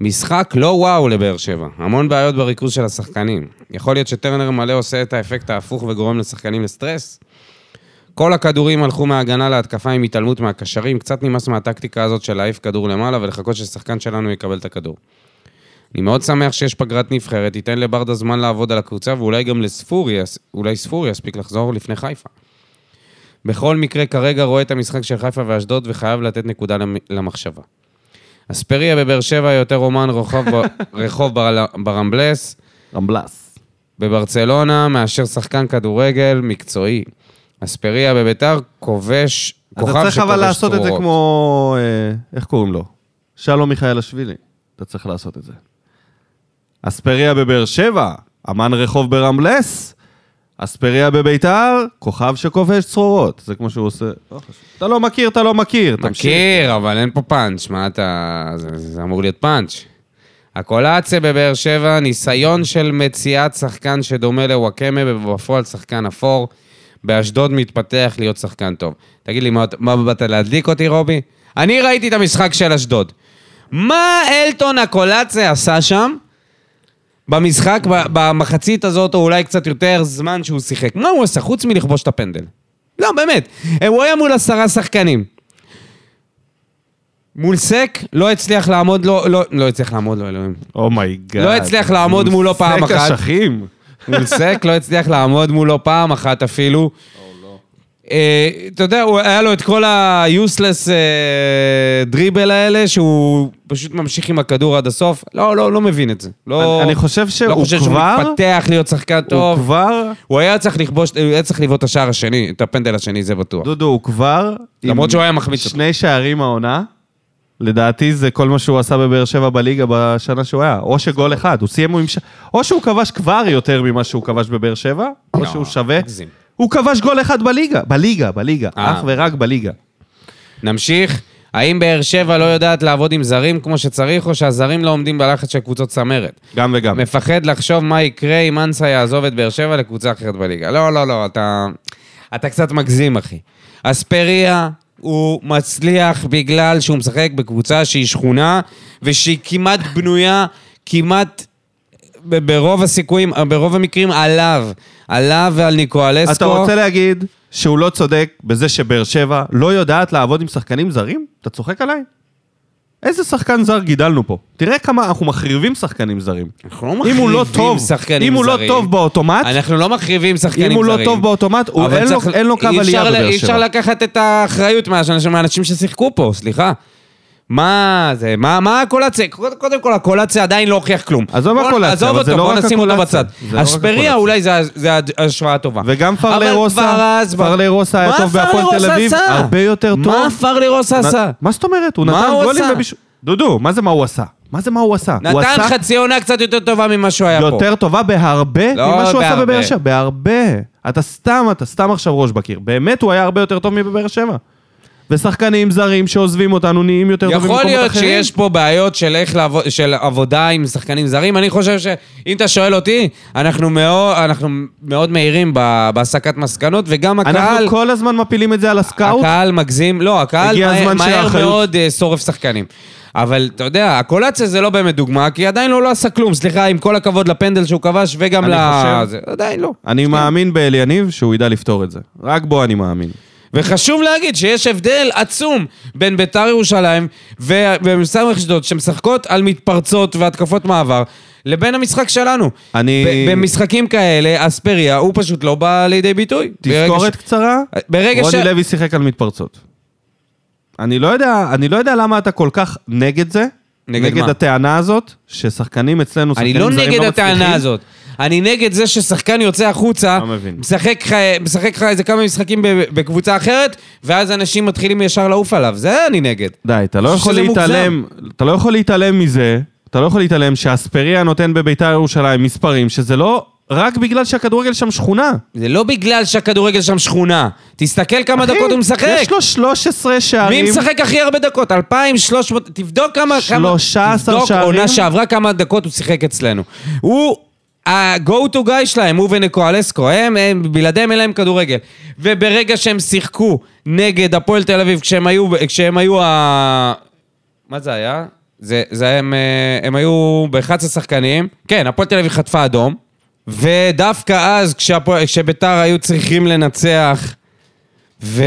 משחק לא וואו לבאר שבע. המון בעיות בריכוז של השחקנים. יכול להיות שטרנר מלא עושה את האפקט ההפוך וגורם לשחקנים לסטרס. כל הכדורים הלכו מההגנה להתקפה עם התעלמות מהקשרים. קצת נמאס מהטקטיקה הזאת של להעיף כדור למעלה ולחכות ששחקן שלנו יקבל את הכדור. אני מאוד שמח שיש פגרת נבחרת, ייתן לברדה זמן לעבוד על הקבוצה, ואולי גם לספורי, אולי ספורי יספיק לחזור לפני חיפה. בכל מקרה, כרגע רואה את המשחק של חיפה ואשדוד, וחייב לתת נקודה למחשבה. אספריה בבאר שבע, יותר אומן רחוב, רחוב בר, ברמבלס, רמבלס. בברצלונה, מאשר שחקן כדורגל מקצועי. אספריה בביתר, כובש, כוכב שכובש צרורות. אתה צריך אבל לעשות את זה כמו, איך קוראים לו? שלום מיכאל השבילי, אתה צריך לעשות את זה. אספריה בבאר שבע, אמן רחוב ברמבלס, אספריה בביתר, כוכב שכובש צרורות. זה כמו שהוא עושה... אתה לא מכיר, אתה לא מכיר. מכיר, אבל אין פה פאנץ', מה אתה... זה אמור להיות פאנץ'. הקולאצה בבאר שבע, ניסיון של מציאת שחקן שדומה לוואקמה, ובפועל שחקן אפור, באשדוד מתפתח להיות שחקן טוב. תגיד לי, מה באת להדליק אותי, רובי? אני ראיתי את המשחק של אשדוד. מה אלטון הקולאצה עשה שם? במשחק, במחצית הזאת, או אולי קצת יותר זמן שהוא שיחק. לא, הוא עשה חוץ מלכבוש את הפנדל. לא, באמת. הוא היה מול עשרה שחקנים. מול סק, לא הצליח לעמוד, לא, לא, לא הצליח לעמוד, לא, אלוהים. אומייגאד. לא הצליח לעמוד מולו פעם אחת. סק השכים. מול סק, לא הצליח לעמוד מולו פעם אחת אפילו. אתה יודע, היה לו את כל ה-useless דריבל האלה, שהוא פשוט ממשיך עם הכדור עד הסוף. לא, לא, לא מבין את זה. אני חושב שהוא כבר... לא חושב שהוא מתפתח להיות שחקן טוב. הוא כבר... הוא היה צריך לכבוש, הוא היה צריך לבוא את השער השני, את הפנדל השני, זה בטוח. דודו, הוא כבר... למרות שהוא היה מחמיץ. שני שערים העונה, לדעתי זה כל מה שהוא עשה בבאר שבע בליגה בשנה שהוא היה. או שגול אחד, הוא סיים עם... או שהוא כבש כבר יותר ממה שהוא כבש בבאר שבע, או שהוא שווה... הוא כבש גול אחד בליגה, בליגה, בליגה, אך ורק בליגה. נמשיך, האם באר שבע לא יודעת לעבוד עם זרים כמו שצריך, או שהזרים לא עומדים בלחץ של קבוצות צמרת? גם וגם. מפחד לחשוב מה יקרה אם אנסה יעזוב את באר שבע לקבוצה אחרת בליגה. לא, לא, לא, אתה, אתה קצת מגזים, אחי. אספריה הוא מצליח בגלל שהוא משחק בקבוצה שהיא שכונה, ושהיא כמעט בנויה, כמעט ברוב הסיכויים, ברוב המקרים עליו, עליו ועל ניקואלסקו. אתה רוצה להגיד שהוא לא צודק בזה שבאר שבע לא יודעת לעבוד עם שחקנים זרים? אתה צוחק עליי? איזה שחקן זר גידלנו פה? תראה כמה אנחנו מחריבים שחקנים זרים. אנחנו לא מחריבים לא טוב, שחקנים זרים. אם הוא זרים, לא טוב באוטומט... אנחנו לא מחריבים שחקנים זרים. אם הוא זרים. לא טוב באוטומט, הוא אין, צריך... לו, אין לו קו עלייה בבאר שבע. אי אפשר לקחת את האחריות מהאנשים, מהאנשים ששיחקו פה, סליחה. מה זה? מה, מה הקולציה? קודם כל, הקולציה עדיין לא הוכיח כלום. עזוב הקולציה, עזוב אבל אותו, זה לא רק הקולציה. עזוב אותו, בוא נשים אותו בצד. אשפריה אולי זה, זה השוואה טובה. וגם פרלי רוסה, אז... פרלי רוסה היה טוב בהפועל תל אביב, הרבה יותר טוב. מה פרלי רוסה עשה? מה זאת אומרת? הוא נתן גולים ובישול... דודו, מה זה מה הוא עשה? מה זה מה הוא עשה? נתן חצי עונה קצת יותר טובה ממה שהוא היה פה. יותר טובה בהרבה ממה שהוא עשה בבאר שבע. בהרבה. אתה סתם, אתה סתם עכשיו ראש בקיר. באמת הוא היה הרבה יותר טוב מבאר שבע. ושחקנים זרים שעוזבים אותנו נהיים יותר טובים במקומות אחרים. יכול להיות שיש פה בעיות של, לעבוד, של עבודה עם שחקנים זרים. אני חושב שאם אתה שואל אותי, אנחנו מאוד, אנחנו מאוד מהירים בהסקת מסקנות, וגם הקהל... אנחנו כל הזמן מפילים את זה על הסקאוט. הקהל מגזים, לא, הקהל מה, מהר שהחיות... מאוד שורף שחקנים. אבל אתה יודע, הקולציה זה לא באמת דוגמה, כי עדיין לא, לא עשה כלום. סליחה, עם כל הכבוד לפנדל שהוא כבש, וגם ל... חושב, זה, עדיין לא. אני שכן. מאמין באליניב שהוא ידע לפתור את זה. רק בו אני מאמין. וחשוב להגיד שיש הבדל עצום בין ביתר ירושלים ומסתם רשדות שמשחקות על מתפרצות והתקפות מעבר לבין המשחק שלנו. אני... במשחקים כאלה, אספריה, הוא פשוט לא בא לידי ביטוי. תזכורת ש... קצרה, רוני ש... לוי שיחק על מתפרצות. אני לא יודע, אני לא יודע למה אתה כל כך נגד זה, נגד, נגד הטענה הזאת, ששחקנים אצלנו, שחקנים זרים לא מצליחים. אני לא נגד הטענה הזאת. אני נגד זה ששחקן יוצא החוצה, משחק לך איזה כמה משחקים בקבוצה אחרת, ואז אנשים מתחילים ישר לעוף עליו. זה אני נגד. די, אתה לא יכול להתעלם, אתה לא יכול להתעלם מזה, אתה לא יכול להתעלם שהאספריה נותן בביתר ירושלים מספרים, שזה לא רק בגלל שהכדורגל שם שכונה. זה לא בגלל שהכדורגל שם שכונה. תסתכל כמה דקות הוא משחק. יש לו שלוש עשרה שערים. מי משחק הכי הרבה דקות? אלפיים ושלוש מאות, תבדוק כמה... שלושה עשר שערים. עונה שעברה כמה דקות הוא שיחק אצלנו. הוא ה-go to guy שלהם, הוא וניקואלסקו, הם, הם בלעדיהם אין להם כדורגל. וברגע שהם שיחקו נגד הפועל תל אביב, כשהם היו, כשהם היו ה... מה זה היה? זה, זה הם, הם היו ב-אחד עשר שחקנים. כן, הפועל תל אביב חטפה אדום, ודווקא אז, כשהפועל, כשביתר היו צריכים לנצח, ו,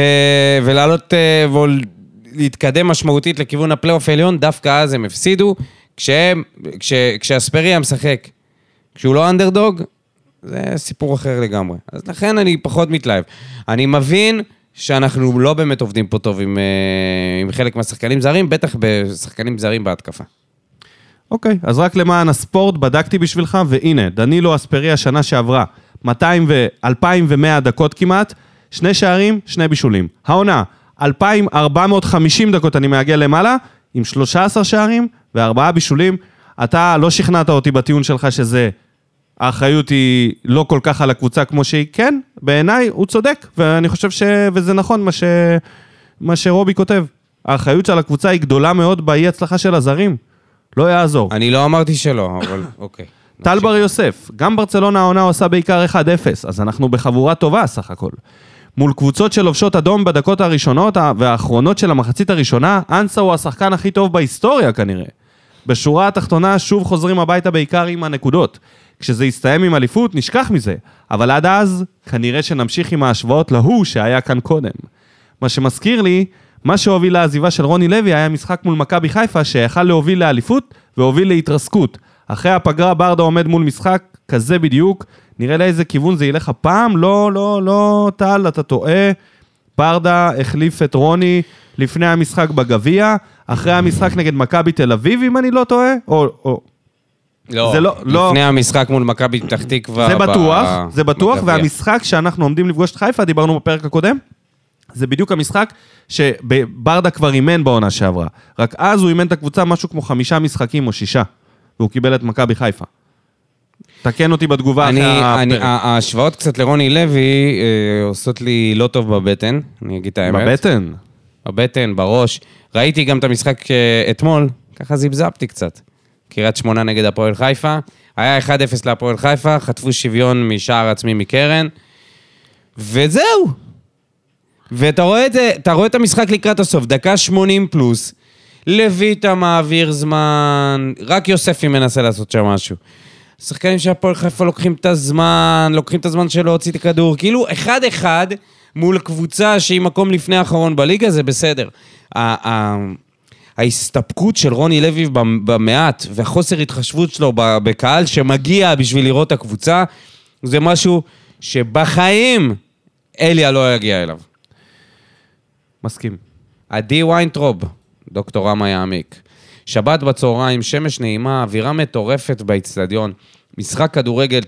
ולעלות, ולהתקדם משמעותית לכיוון הפלייאוף העליון, דווקא אז הם הפסידו, כשהם, כש, כשהספריה משחק. כשהוא לא אנדרדוג, זה סיפור אחר לגמרי. אז לכן אני פחות מתלהב. אני מבין שאנחנו לא באמת עובדים פה טוב עם, עם חלק מהשחקנים זרים, בטח בשחקנים זרים בהתקפה. אוקיי, אז רק למען הספורט בדקתי בשבילך, והנה, דנילו אספריה השנה שעברה, מאתיים ואלפיים ומאה דקות כמעט, שני שערים, שני בישולים. העונה, אלפיים ארבע מאות וחמישים דקות אני מעגל למעלה, עם שלושה עשר שערים וארבעה בישולים. אתה לא שכנעת אותי בטיעון שלך שזה, האחריות היא לא כל כך על הקבוצה כמו שהיא, כן, בעיניי הוא צודק, ואני חושב ש... וזה נכון מה ש... מה שרובי כותב. האחריות של הקבוצה היא גדולה מאוד באי הצלחה של הזרים. לא יעזור. אני לא אמרתי שלא, אבל אוקיי. טל בר יוסף, גם ברצלונה העונה עושה בעיקר אחד אפס, אז אנחנו בחבורה טובה סך הכל. מול קבוצות של לובשות אדום בדקות הראשונות והאחרונות של המחצית הראשונה, אנסה הוא השחקן הכי טוב בהיסטוריה כנראה. בשורה התחתונה שוב חוזרים הביתה בעיקר עם הנקודות. כשזה יסתיים עם אליפות נשכח מזה, אבל עד אז כנראה שנמשיך עם ההשוואות להוא שהיה כאן קודם. מה שמזכיר לי, מה שהוביל לעזיבה של רוני לוי היה משחק מול מכבי חיפה שיכל להוביל לאליפות והוביל להתרסקות. אחרי הפגרה ברדה עומד מול משחק כזה בדיוק, נראה לאיזה כיוון זה ילך הפעם, לא, לא, לא, טל, אתה טועה. ברדה החליף את רוני לפני המשחק בגביע, אחרי המשחק נגד מכבי תל אביב, אם אני לא טועה, או, או... לא, זה לא, לפני לא... המשחק מול מכבי פתח תקווה. זה בטוח, ב... זה בטוח, בגביע. והמשחק שאנחנו עומדים לפגוש את חיפה, דיברנו בפרק הקודם, זה בדיוק המשחק שברדה כבר אימן בעונה שעברה, רק אז הוא אימן את הקבוצה משהו כמו חמישה משחקים או שישה, והוא קיבל את מכבי חיפה. תקן אותי בתגובה. ההשוואות קצת לרוני לוי עושות לי לא טוב בבטן, אני אגיד את האמת. בבטן? בבטן, בראש. ראיתי גם את המשחק אתמול, ככה זיבזבתי קצת. קריית שמונה נגד הפועל חיפה, היה אחד אפס להפועל חיפה, חטפו שוויון משער עצמי מקרן, וזהו. ואתה רואה את זה, אתה רואה את המשחק לקראת הסוף, דקה שמונים פלוס, לויטה מעביר זמן, רק יוספי מנסה לעשות שם משהו. השחקנים שהפועל חיפה לוקחים את הזמן, לוקחים את הזמן שלא הוציא את הכדור, כאילו אחד אחד מול קבוצה שהיא מקום לפני האחרון בליגה, זה בסדר. ההסתפקות של רוני לוי במעט, והחוסר התחשבות שלו בקהל שמגיע בשביל לראות את הקבוצה, זה משהו שבחיים אליה לא יגיע אליו. מסכים. עדי ויינטרוב, דוקטור רמה יעמיק. שבת בצהריים, שמש נעימה, אווירה מטורפת באצטדיון. משחק כדורגל,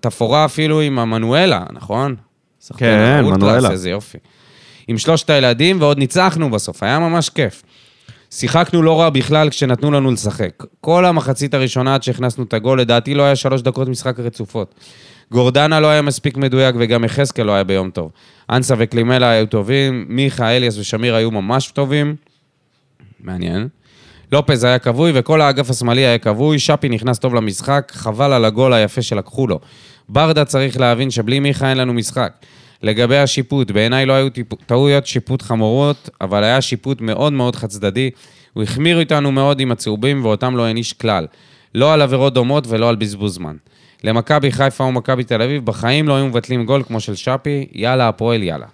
תפורה אפילו עם המנואלה, נכון? כן, מנואלה. איזה יופי. עם שלושת הילדים, ועוד ניצחנו בסוף. היה ממש כיף. שיחקנו לא רע בכלל כשנתנו לנו לשחק. כל המחצית הראשונה עד שהכנסנו את הגול, לדעתי לא היה שלוש דקות משחק רצופות. גורדנה לא היה מספיק מדויק, וגם יחזקאל לא היה ביום טוב. אנסה וקלימלה היו טובים, מיכה, אליאס ושמיר היו ממש טובים. מעניין. לופז היה קבוי, וכל האגף השמאלי היה קבוי, שפי נכנס טוב למשחק, חבל על הגול היפה שלקחו לו. ברדה צריך להבין שבלי מיכה אין לנו משחק. לגבי השיפוט, בעיניי לא היו טעויות שיפוט חמורות, אבל היה שיפוט מאוד מאוד חצדדי, הוא החמיר איתנו מאוד עם הצהובים, ואותם לא העניש כלל. לא על עבירות דומות ולא על בזבוז זמן. למכבי חיפה ומכבי תל אביב, בחיים לא היו מבטלים גול כמו של שפי, יאללה הפועל יאללה.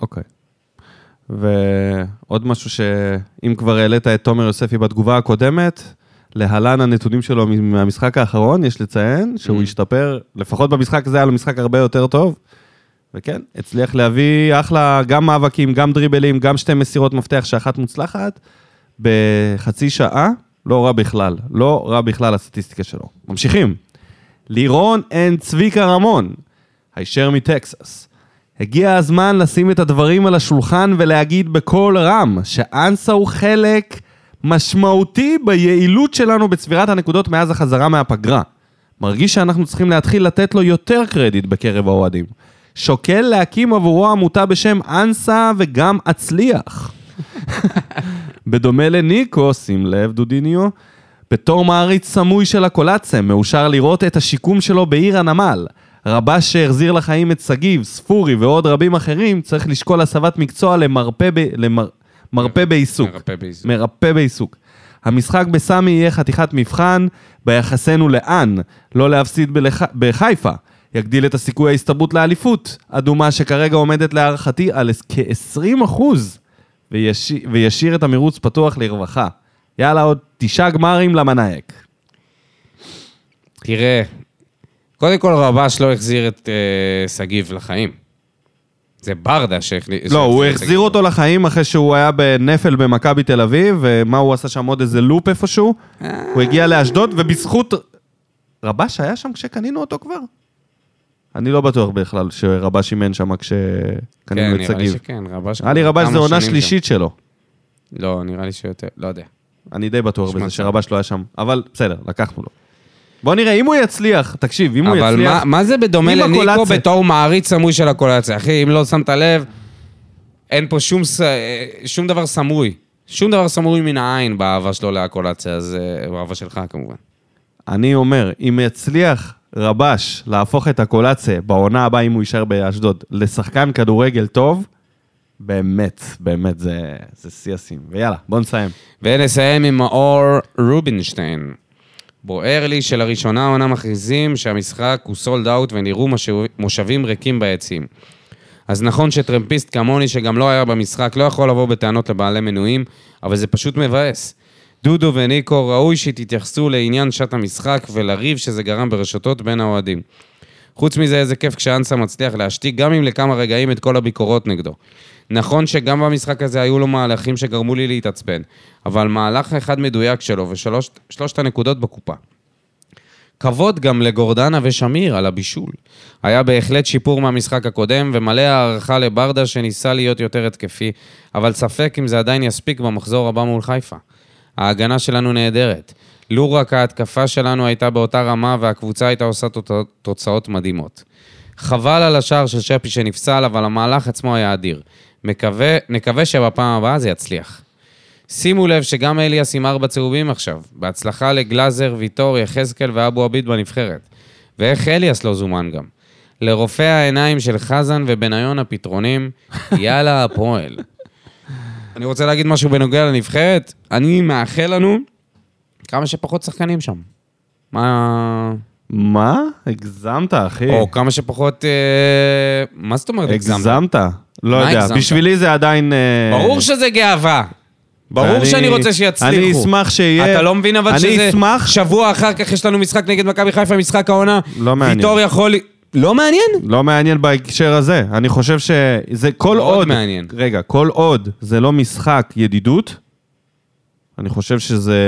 אוקיי. ועוד משהו שאם כבר העלית את תומר יוספי בתגובה הקודמת, להלן הנתונים שלו מהמשחק האחרון, יש לציין שהוא השתפר, לפחות במשחק הזה היה לו משחק הרבה יותר טוב, וכן, הצליח להביא אחלה, גם מאבקים, גם דריבלים, גם שתי מסירות מפתח שאחת מוצלחת, בחצי שעה, לא רע בכלל, לא רע בכלל הסטטיסטיקה שלו. ממשיכים. לירון אין צביקה רמון, הישר מטקסס. הגיע הזמן לשים את הדברים על השולחן ולהגיד בכל רם שאנסה הוא חלק משמעותי ביעילות שלנו בצבירת הנקודות מאז החזרה מהפגרה. מרגיש שאנחנו צריכים להתחיל לתת לו יותר קרדיט בקרב האוהדים. שוקל להקים עבורו עמותה בשם אנסה וגם אצליח. בדומה לניקו, שים לב דודיניו, בתור מעריץ סמוי של הקולצם, מאושר לראות את השיקום שלו בעיר הנמל. רבה שהחזיר לחיים את סגיב, ספורי ועוד רבים אחרים, צריך לשקול הסבת מקצוע למרפא ב... למר... מרפא בעיסוק. מרפא בעיסוק. מרפא בעיסוק. המשחק בסמי יהיה חתיכת מבחן, ביחסנו לאן, לא להפסיד בלח... בחיפה. יגדיל את הסיכוי ההסתברות לאליפות, אדומה שכרגע עומדת להערכתי על כ-עשרים אחוז, ויש... וישיר את המרוץ פתוח לרווחה. יאללה, עוד תשעה גמרים למנהק. תראה, קודם כל רבש לא החזיר את אה, סגיב לחיים. זה ברדה שהחזיר את סגיב. לא, הוא החזיר אותו לחיים אחרי שהוא היה בנפל במכבי תל אביב, ומה הוא עשה שם עוד איזה לופ איפשהו. הוא הגיע לאשדוד, ובזכות... רבש היה שם כשקנינו אותו כבר? אני לא בטוח בכלל שרבש אימן שם כשקנינו את סגיב. כן, נראה לי שכן, רבש... היה לי רבש, זה עונה שלישית שלו. לא, נראה לי שיותר, לא יודע. אני די בטוח בזה שרבש לא היה שם, אבל בסדר, לקחנו לו. בוא נראה, אם הוא יצליח, תקשיב, אם הוא יצליח... אבל מה, מה זה בדומה לניקו הקולציה. בתור מעריץ סמוי של הקולציה? אחי, אם לא שמת לב, אין פה שום, שום דבר סמוי. שום דבר סמוי מן העין באהבה שלו להקולציה, אז באהבה שלך כמובן. אני אומר, אם יצליח רבש להפוך את הקולציה, בעונה הבאה אם הוא יישאר באשדוד, לשחקן כדורגל טוב, באמת, באמת, זה, זה סייסים. ויאללה, בוא נסיים. ונסיים עם מאור רובינשטיין. בוער לי שלראשונה העונה מכריזים שהמשחק הוא סולד אאוט ונראו מושבים ריקים בעצים. אז נכון שטרמפיסט כמוני שגם לא היה במשחק לא יכול לבוא בטענות לבעלי מנויים, אבל זה פשוט מבאס. דודו וניקו ראוי שתתייחסו לעניין שעת המשחק ולריב שזה גרם ברשתות בין האוהדים. חוץ מזה איזה כיף כשאנסה מצליח להשתיק גם אם לכמה רגעים את כל הביקורות נגדו. נכון שגם במשחק הזה היו לו מהלכים שגרמו לי להתעצבן, אבל מהלך אחד מדויק שלו ושלושת הנקודות בקופה. כבוד גם לגורדנה ושמיר על הבישול. היה בהחלט שיפור מהמשחק הקודם ומלא הערכה לברדה שניסה להיות יותר התקפי, אבל ספק אם זה עדיין יספיק במחזור הבא מול חיפה. ההגנה שלנו נהדרת. לא רק ההתקפה שלנו הייתה באותה רמה והקבוצה הייתה עושה תוצאות מדהימות. חבל על השער של שפי שנפסל, אבל המהלך עצמו היה אדיר. מקווה, נקווה שבפעם הבאה זה יצליח. שימו לב שגם אליאס עם ארבע צהובים עכשיו, בהצלחה לגלאזר, ויטור, יחזקאל ואבו עביד בנבחרת. ואיך אליאס לא זומן גם. לרופא העיניים של חזן ובניון הפתרונים, יאללה הפועל. אני רוצה להגיד משהו בנוגע לנבחרת, אני מאחל לנו כמה שפחות שחקנים שם. מה... מה? הגזמת, אחי. או כמה שפחות... אה... מה זאת אומרת הגזמת? הגזמת. לא יודע, הגזמת? בשבילי זה עדיין... אה... ברור שזה גאווה. ברור ואני, שאני רוצה שיצליחו. אני אשמח שיהיה... אתה לא מבין אבל שזה... אשמח... שבוע אחר כך יש לנו משחק נגד מכבי חיפה, משחק העונה. לא מעניין. ויטור יכול... לא מעניין? לא מעניין בהקשר הזה. אני חושב שזה כל עוד... עוד מעניין. רגע, כל עוד זה לא משחק ידידות, אני חושב שזה...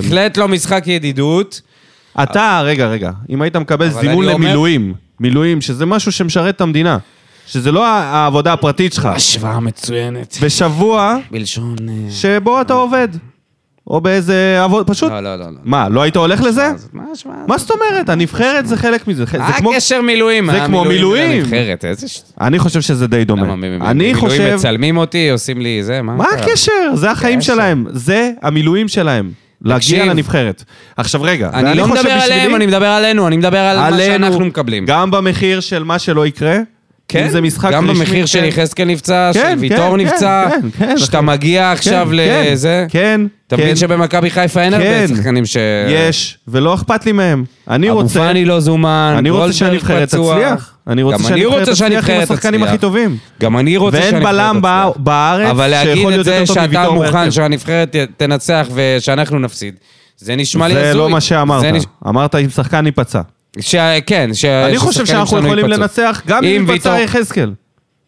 בהחלט לא משחק ידידות. אתה, רגע, רגע, אם היית מקבל זימון למילואים, מילואים, שזה משהו שמשרת את המדינה, שזה לא העבודה הפרטית שלך. השוואה מצוינת. בשבוע... בלשון... שבו אתה עובד. או באיזה עבוד, פשוט... לא, לא, לא. מה, לא היית הולך לזה? מה זאת אומרת? הנבחרת זה חלק מזה. מה הקשר מילואים? זה כמו מילואים. אני חושב שזה די דומה. מילואים מצלמים אותי, עושים לי זה, מה? מה הקשר? זה החיים שלהם. זה המילואים שלהם. להגיע לנבחרת. עכשיו רגע, אני לא מדבר עליהם, אני מדבר עלינו, אני מדבר על מה שאנחנו מקבלים. גם במחיר של מה שלא יקרה, כן, אם זה משחק גם במחיר של יחזקאל נפצע, של ויטור נפצע, שאתה מגיע עכשיו לזה, אתה מבין שבמכבי חיפה אין הרבה שחקנים ש... יש, ולא אכפת לי מהם. אני רוצה... אבו פאני לא זומן, אני רוצה שהנבחרת תצליח. אני רוצה שהנבחרת תצליח. גם אני רוצה שהנבחרת תצליח. ואין בלם בארץ שיכול להיות יותר טוב מוויטור. אבל להגיד את זה שאתה מוכן שהנבחרת תנצח ושאנחנו נפסיד. זה נשמע לי... זה לא מה שאמרת. אמרת אם שחקן ניפצע. כן, אני חושב שאנחנו יכולים לנצח גם אם נפצע יחזקאל,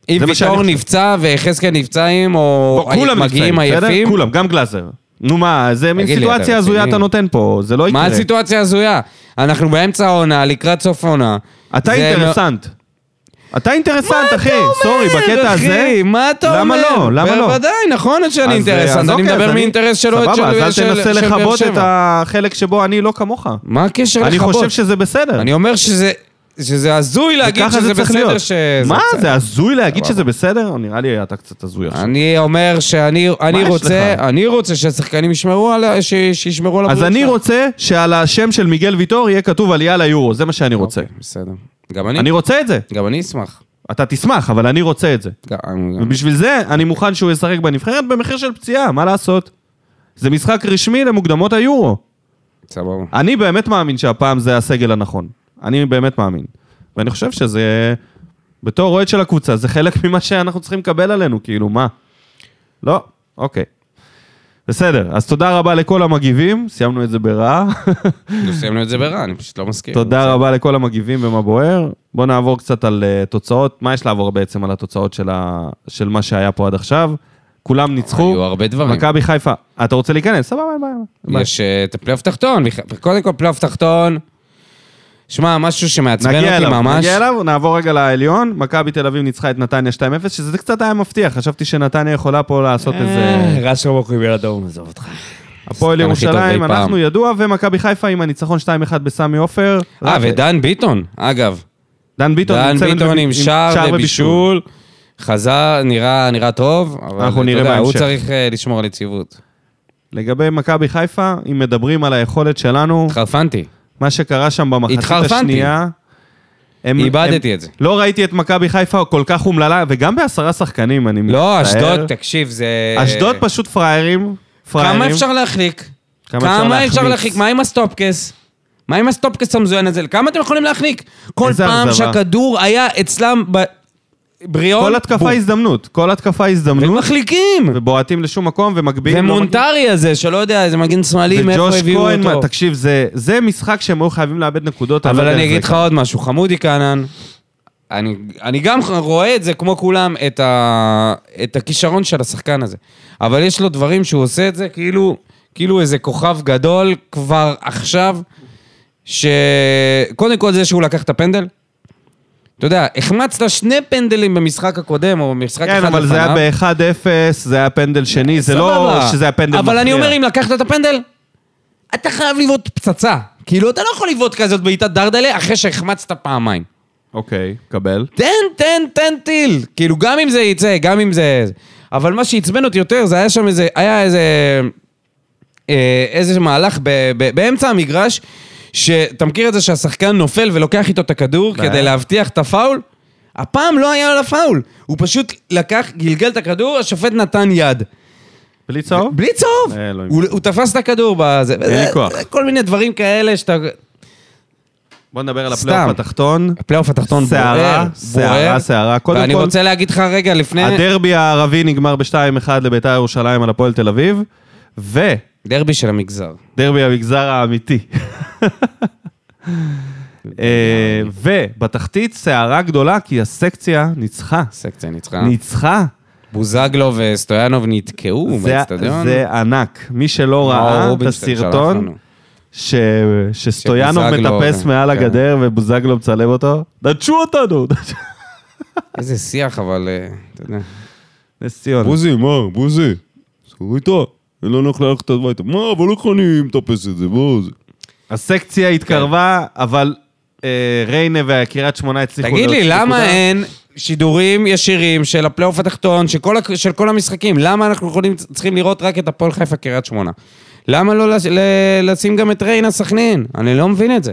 אם ויטור נפצע ויחזקאל נפצעים או מגיעים עייפים, כולם, גם גלאזר. נו מה, זה מין סיטואציה הזויה אתה נותן פה, זה לא יקרה. מה הסיטואציה הזויה? אנחנו באמצע העונה, לקראת סוף העונה. אתה אינטרסנט, אתה אינטרסנט, אחי, סורי, בקטע הזה, מה אתה אומר? למה לא? בוודאי, נכון שאני אינטרסנט, אני מדבר מאינטרס שלו. סבבה, אז אל תנסה לחבות את החלק שבו אני לא כמוך. מה הקשר לחבות? אני חושב שזה בסדר. אני אומר שזה הזוי להגיד שזה בסדר. מה, זה הזוי להגיד שזה בסדר? נראה לי אתה קצת הזוי עכשיו. אני אומר שאני רוצה שהשחקנים ישמרו על המורות. אז אני רוצה שעל השם של מיגל ויטור יהיה כתוב עלייה ליורו, זה מה שאני רוצה. בסדר. גם אני. אני רוצה את זה. גם אני אשמח. אתה תשמח, אבל אני רוצה את זה. ובשביל זה אני מוכן שהוא ישחק בנבחרת במחיר של פציעה, מה לעשות? זה משחק רשמי למוקדמות היורו. סבבה. אני באמת מאמין שהפעם זה הסגל הנכון. אני באמת מאמין. ואני חושב שזה, בתור רועד של הקבוצה, זה חלק ממה שאנחנו צריכים לקבל עלינו, כאילו, מה? לא? אוקיי. בסדר, אז תודה רבה לכל המגיבים, סיימנו את זה ברע. לא סיימנו את זה ברע, אני פשוט לא מסכים. תודה רבה לכל המגיבים ומה בוער. בואו נעבור קצת על תוצאות, מה יש לעבור בעצם על התוצאות של מה שהיה פה עד עכשיו. כולם ניצחו. היו הרבה דברים. מכבי חיפה, אתה רוצה להיכנס? סבבה, ביי. יש את הפלייאוף תחתון, קודם כל פלייאוף תחתון. שמע, משהו שמעצבן אותי ממש. נגיע אליו, נעבור רגע לעליון. מכבי תל אביב ניצחה את נתניה שתיים אפס, שזה קצת היה מבטיח. חשבתי שנתניה יכולה פה לעשות איזה... רש רבוק מביר אדום, עזוב אותך. הפועל ירושלים, אנחנו ידוע, ומכבי חיפה עם הניצחון שתיים אחת בסמי עופר. אה, ודן ביטון, אגב. דן ביטון עם שער ובישול. חזר, נראה טוב, אבל הוא צריך לשמור על יציבות. לגבי מכבי חיפה, אם מדברים על היכולת שלנו... חרפנתי. מה שקרה שם במחצית השנייה, איבדתי את זה. לא ראיתי את מכבי חיפה כל כך אומללה, וגם בעשרה שחקנים, אני מצטער. לא, אשדוד, תקשיב, זה... אשדוד פשוט פריירים, פריירים. כמה אפשר להחליק? כמה אפשר להחליק? מה עם הסטופקס? מה עם הסטופקס המזוין הזה? כמה אתם יכולים להחליק? כל פעם שהכדור היה אצלם בריאון... כל התקפה הזדמנות, כל התקפה הזדמנות. ומחליקים. ובועטים לשום מקום ומגביעים. ומונטרי הזה, שלא יודע, זה מגן שמאלי, מאיפה הביאו אותו. תקשיב, זה משחק שהם היו חייבים לאבד נקודות. אבל אני אגיד לך עוד משהו, חמודי קנן, אני גם רואה את זה כמו כולם, את הכישרון של השחקן הזה. אבל יש לו דברים שהוא עושה את זה, כאילו איזה כוכב גדול כבר עכשיו, שקודם כל זה שהוא לקח את הפנדל, אתה יודע, החמצת שני פנדלים במשחק הקודם, או במשחק אחד לפניו. כן, אבל זה היה ב-אחד אפס, זה היה פנדל שני, זה לא שזה היה פנדל מכריע. אבל אני אומר, אם לקחת את הפנדל, אתה חייב לבעוט פצצה. כאילו, אתה לא יכול לבעוט כזאת בעיטת דרדלה, אחרי שהחמצת פעמיים. אוקיי, קבל. תן, תן, תן טיל. כאילו, גם אם זה יצא, גם אם זה... אבל מה שעצבן אותי יותר, זה היה שם איזה... היה איזה... איזה מהלך באמצע המגרש, שאתה מכיר את זה שהשחקן נופל ולוקח איתו את הכדור כדי להבטיח את הפאול? הפעם לא היה עליו פאול. הוא פשוט לקח, גלגל את הכדור, השופט נתן יד. בלי צהוב? בלי צהוב. הוא תפס את הכדור בזה. כל מיני דברים כאלה שאתה... בוא נדבר על הפלייאוף התחתון. הפלייאוף התחתון בוער. שערה, שערה. ואני רוצה להגיד לך רגע לפני... הדרבי הערבי נגמר ב-שתיים אחד לבית"ר ירושלים על הפועל תל אביב, ו... דרבי של המגזר. דרבי המגזר האמיתי. ובתחתית שערה גדולה, כי הסקציה ניצחה. סקציה ניצחה. ניצחה. בוזגלו וסטויאנוב נתקעו באצטדיון. זה ענק. מי שלא ראה את הסרטון... ש... שסטויאנוב מטפס מעל הגדר ובוזגלו מצלם אותו, נטשו אותנו. איזה שיח, אבל אתה יודע. נסיון. בוזי, מה? בוזי. סגור איתו. לא נוכל ללכת את הביתה. מה? אבל איך אני מטפס את זה? בוזי. הסקציה התקרבה, אבל ריינה והקירת שמונה הצליחו... תגיד לי, למה אין שידורים ישירים של הפלייאוף התחתון, של כל המשחקים? למה אנחנו צריכים לראות רק את הפועל חיפה קירת שמונה? למה לא לשים גם את ריינה סכנין? אני לא מבין את זה.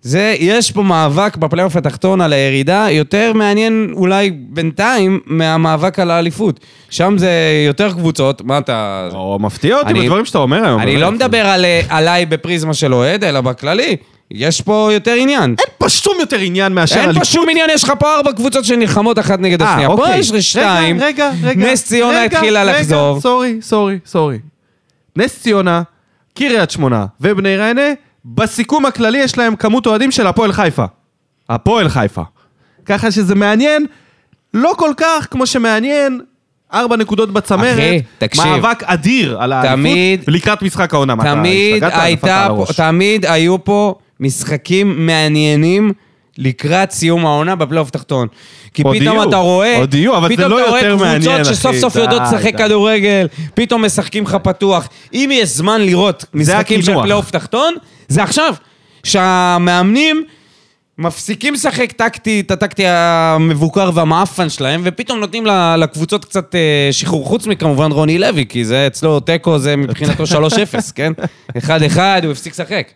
זה, יש פה מאבק בפלייאוף התחתון על הירידה, יותר מעניין אולי בינתיים מהמאבק על האליפות. שם זה יותר קבוצות, מה אתה... או מפתיע אותי בדברים שאתה אומר היום. אני לא מדבר עליי בפריזמה של אוהד, אלא בכללי. יש פה יותר עניין. אין פה שום יותר עניין מאשר אליפות. אין פה שום עניין, יש לך פה ארבע קבוצות שנלחמות אחת נגד השנייה. פה יש שתיים, נס ציונה התחילה לחזוב. סורי, סורי, סורי. נס ציונה, קיריית שמונה ובני ריינה, בסיכום הכללי יש להם כמות אוהדים של הפועל חיפה. הפועל חיפה. ככה שזה מעניין, לא כל כך כמו שמעניין, ארבע נקודות בצמרת, אחי, תקשיב, מאבק אדיר על האליפות, לקראת משחק העונה. תמיד, הייתה, תמיד היו פה משחקים מעניינים, לקראת סיום העונה בפלייאוף תחתון. כי פתאום אתה רואה, פתאום אתה רואה קבוצות שסוף סוף יודעות לשחק כדורגל, פתאום משחקים לך פתוח. אם יש זמן לראות משחקים של פלייאוף תחתון, זה עכשיו, שהמאמנים מפסיקים לשחק טקטי, את הטקטי המבוקר והמאפן שלהם, ופתאום נותנים לקבוצות קצת שחרור חוץ מכמובן רוני לוי, כי זה אצלו טקו, זה מבחינתו שלוש אפס, כן? אחד אחד, הוא הפסיק לשחק.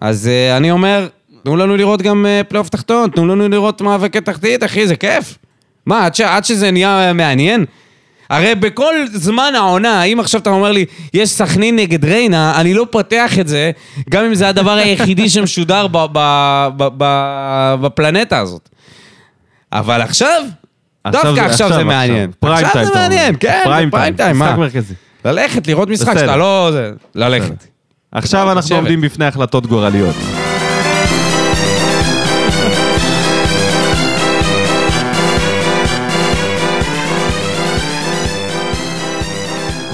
אז אני אומר, תנו לנו לראות גם פלייאוף תחתון, תנו לנו לראות מאבקי תחתית, אחי, זה כיף. מה, עד, ש... עד שזה נהיה מעניין? הרי בכל זמן העונה, אם עכשיו אתה אומר לי, יש סכנין נגד ריינה, אני לא פותח את זה, גם אם זה הדבר היחידי שמשודר ב... ב... ב... ב... בפלנטה הזאת. אבל עכשיו, דווקא עכשיו, עכשיו זה מעניין. עכשיו, עכשיו זה מעניין, כן, פריים, פריים טיים, משחק מרכזי. ללכת, לראות משחק, בסדר. שאתה לא... ללכת. בסדר. עכשיו אנחנו שבט. עומדים בפני החלטות גורליות.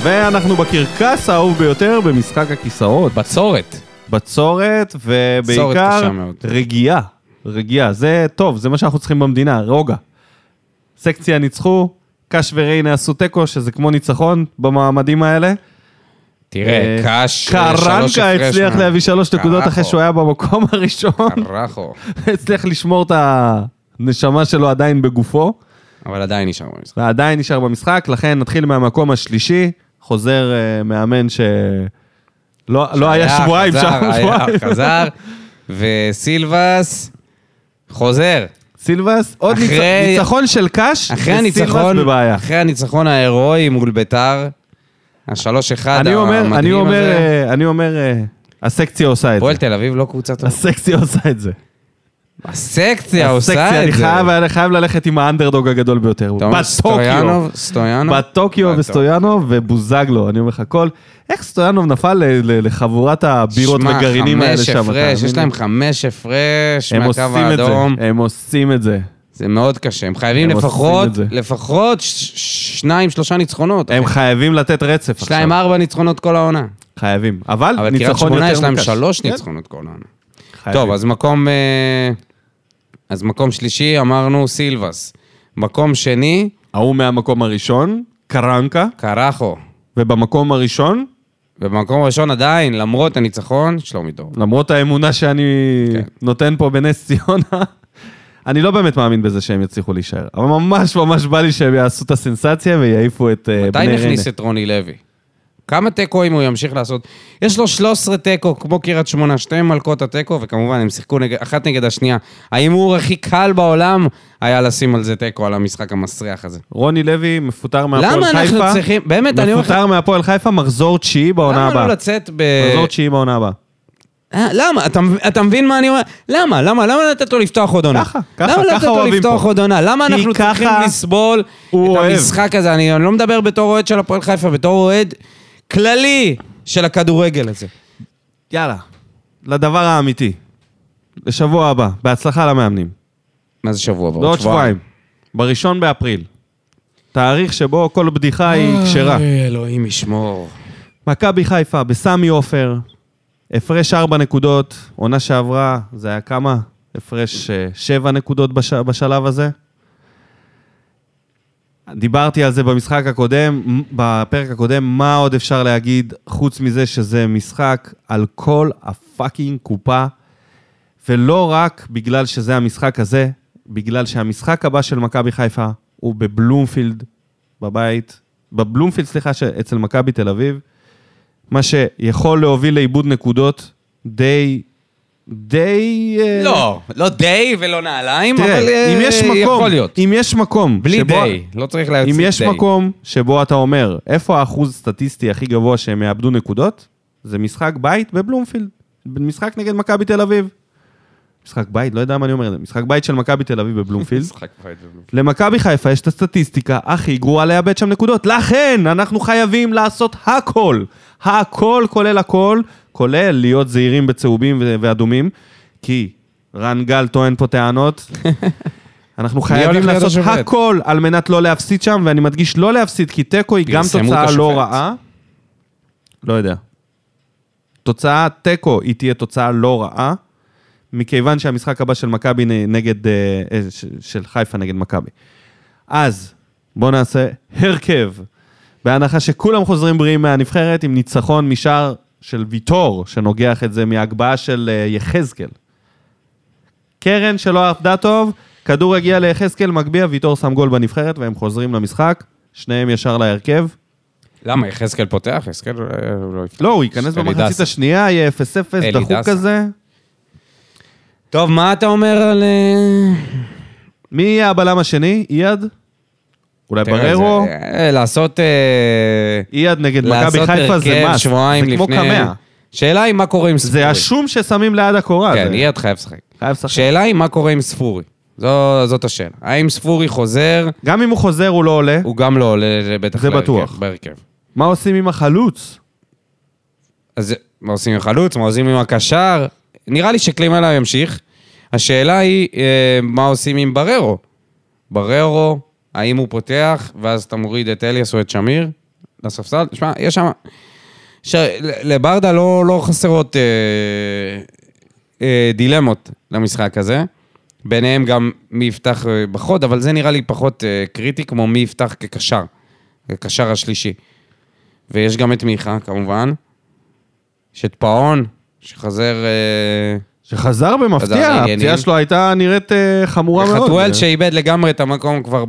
ואנחנו בקרקס האהוב ביותר במשחק הכיסאות. בצורת. בצורת, ובעיקר רגיעה. רגיעה, זה טוב, זה מה שאנחנו צריכים במדינה, רוגע. סקציה ניצחו, קש וריינה עשו תיקו, שזה כמו ניצחון במעמדים האלה. תראה, קש... קרנקה הצליח להביא שלוש נקודות אחרי שהוא היה במקום הראשון. קרחו. הצליח לשמור את הנשמה שלו עדיין בגופו. אבל עדיין נשאר במשחק. ועדיין נשאר במשחק, לכן נתחיל מהמקום השלישי. חוזר מאמן שלא היה שבועיים שם. חזר, חזר, וסילבס חוזר. סילבס, עוד ניצחון של קש, וסילבס בבעיה. אחרי הניצחון ההירואי מול ביתר, השלוש אחד המדהים הזה. אני אומר, הסקציה עושה את זה. פועל תל אביב לא קבוצה טובה. הסקציה עושה את זה. הסקציה עושה את זה. אני חייב ללכת עם האנדרדוג הגדול ביותר. בטוקיו וסטויאנוב ובוזגלו, אני אומר לך הכל. איך סטויאנוב נפל לחבורת הבירות וגרעינים האלה שם? יש להם חמש הפרש מהקו האדום. הם עושים את זה. זה מאוד קשה. הם חייבים לפחות שניים, שלושה ניצחונות. הם חייבים לתת רצף עכשיו. יש להם ארבע ניצחונות כל העונה. חייבים. אבל ניצחון יותר מקש. יש להם שלוש ניצחונות כל העונה. טוב, אז מקום... אז מקום שלישי, אמרנו סילבס. מקום שני... ההוא מהמקום הראשון, קרנקה. קרחו. ובמקום הראשון? ובמקום הראשון עדיין, למרות הניצחון, שלומי דור. למרות האמונה שאני כן. נותן פה בנס ציונה, אני לא באמת מאמין בזה שהם יצליחו להישאר. אבל ממש ממש בא לי שהם יעשו את הסנסציה ויעיפו את בני רנה. מתי נכניס את רוני לוי? כמה טקואים הוא ימשיך לעשות? יש לו שלוש עשרה טקו, כמו קירת שמונה, שתי מלכות הטקו, וכמובן הם שיחקו נג... אחת נגד השנייה. האימור הכי קל בעולם היה לשים על זה טקו, על המשחק המסריח הזה. רוני לוי מפוטר מהפועל חיפה. למה אנחנו צריכים... באמת, אני אומר... מפוטר מהפועל חיפה, מחזור תשיעי בעונה הבאה. למה לא לצאת ב... מחזור תשיעי בעונה הבאה. למה? אתה, אתה מבין מה אני אומר? למה? למה? למה לתת לו לפתוח עוד עונה? ככה, ככה, למה לתת לו לפתוח עוד עונה? למה אנחנו צריכים לסבול את המשחק הזה? אני לא מדבר בתור אוהד של הפועל חיפה, בתור אוהד כללי של הכדורגל הזה. יאללה, לדבר האמיתי. לשבוע הבא, בהצלחה למאמנים. מה זה שבוע הבא? בעוד שבועיים. בראשון באפריל. תאריך שבו כל בדיחה היא קשרה. אלוהים ישמור. מכבי חיפה בסמי עופר. הפרש ארבע נקודות, עונה שעברה, זה היה כמה? הפרש שבע נקודות בש... בשלב הזה. דיברתי על זה במשחק הקודם, בפרק הקודם, מה עוד אפשר להגיד, חוץ מזה שזה משחק על כל הפאקינג קופה, ולא רק בגלל שזה המשחק הזה, בגלל שהמשחק הבא של מכבי חיפה, הוא בבלומפילד, בבית, בבלומפילד, סליחה, אצל מכבי תל אביב, מה שיכול להוביל לאיבוד נקודות די, די... לא, לא די ולא נעליים, אבל יכול להיות. אם יש מקום... בלי די, לא צריך להציג די. אם יש מקום שבו אתה אומר, איפה האחוז סטטיסטי הכי גבוה שהם יאבדו נקודות? זה משחק בית בבלומפילד. משחק נגד מכבי תל אביב. משחק בית, לא יודע מה אני אומר. משחק בית של מכבי תל אביב בבלומפילד. למכבי חיפה יש את הסטטיסטיקה הכי גרועה לאבד שם נקודות. לכן אנחנו חייבים לעשות הכל. הכל, כולל הכל, כולל להיות זהירים בצהובים ואדומים, כי רן גל טוען פה טענות. אנחנו חייבים לעשות הכל על מנת לא להפסיד שם, ואני מדגיש לא להפסיד, כי טקו היא גם תוצאה לא רעה. לא יודע. תוצאה טקו היא תהיה תוצאה לא רעה, מכיוון שהמשחק הבא של מכבי נגד, של חיפה נגד מכבי. אז בואו נעשה הרכב. בהנחה שכולם חוזרים בריאים מהנבחרת, עם ניצחון משאר של ויטור, שנוגח את זה מהגבעה של יחזקאל. קרן שלא עבדה טוב, כדור הגיע ליחזקאל, מגביע, ויטור שם גול בנבחרת, והם חוזרים למשחק, שניהם ישר להרכב. למה? יחזקאל פותח? יחזקאל לא... לא, הוא ייכנס במחצית השנייה, יהיה אפס אפס, דחוק כזה. טוב, מה אתה אומר על... מי יהיה הבלם השני? יד? אולי בררו? לעשות... אייד נגד מכבי חיפה זה מס. זה כמו קמאה. שאלה היא מה קורה עם ספורי. זה השום ששמים ליד הקורה. כן, אייד חייב שחק. חייב שחק. שאלה היא מה קורה עם ספורי. זאת השאלה. האם ספורי חוזר... גם אם הוא חוזר הוא לא עולה. הוא גם לא עולה בטח להרכב. זה בטוח. מה עושים עם החלוץ? אז מה עושים עם החלוץ? מה עושים עם הקשר? נראה לי שקלים עליו ימשיך. השאלה היא מה עושים עם בררו. בררו... האם הוא פותח, ואז אתה מוריד את אליאס או את שמיר, לספסל, תשמע, יש שם, ש... לברדה לא, לא חסרות אה, אה, דילמות למשחק הזה, ביניהם גם מי יפתח בחוד, אבל זה נראה לי פחות אה, קריטי, כמו מי יפתח כקשר, כקשר השלישי. ויש גם את מיכה, כמובן, שתפעון, שחזר... אה, שחזר במפתיע, הפציעה שלו הייתה נראית חמורה מאוד. חתואל שאיבד לגמרי את המקום כבר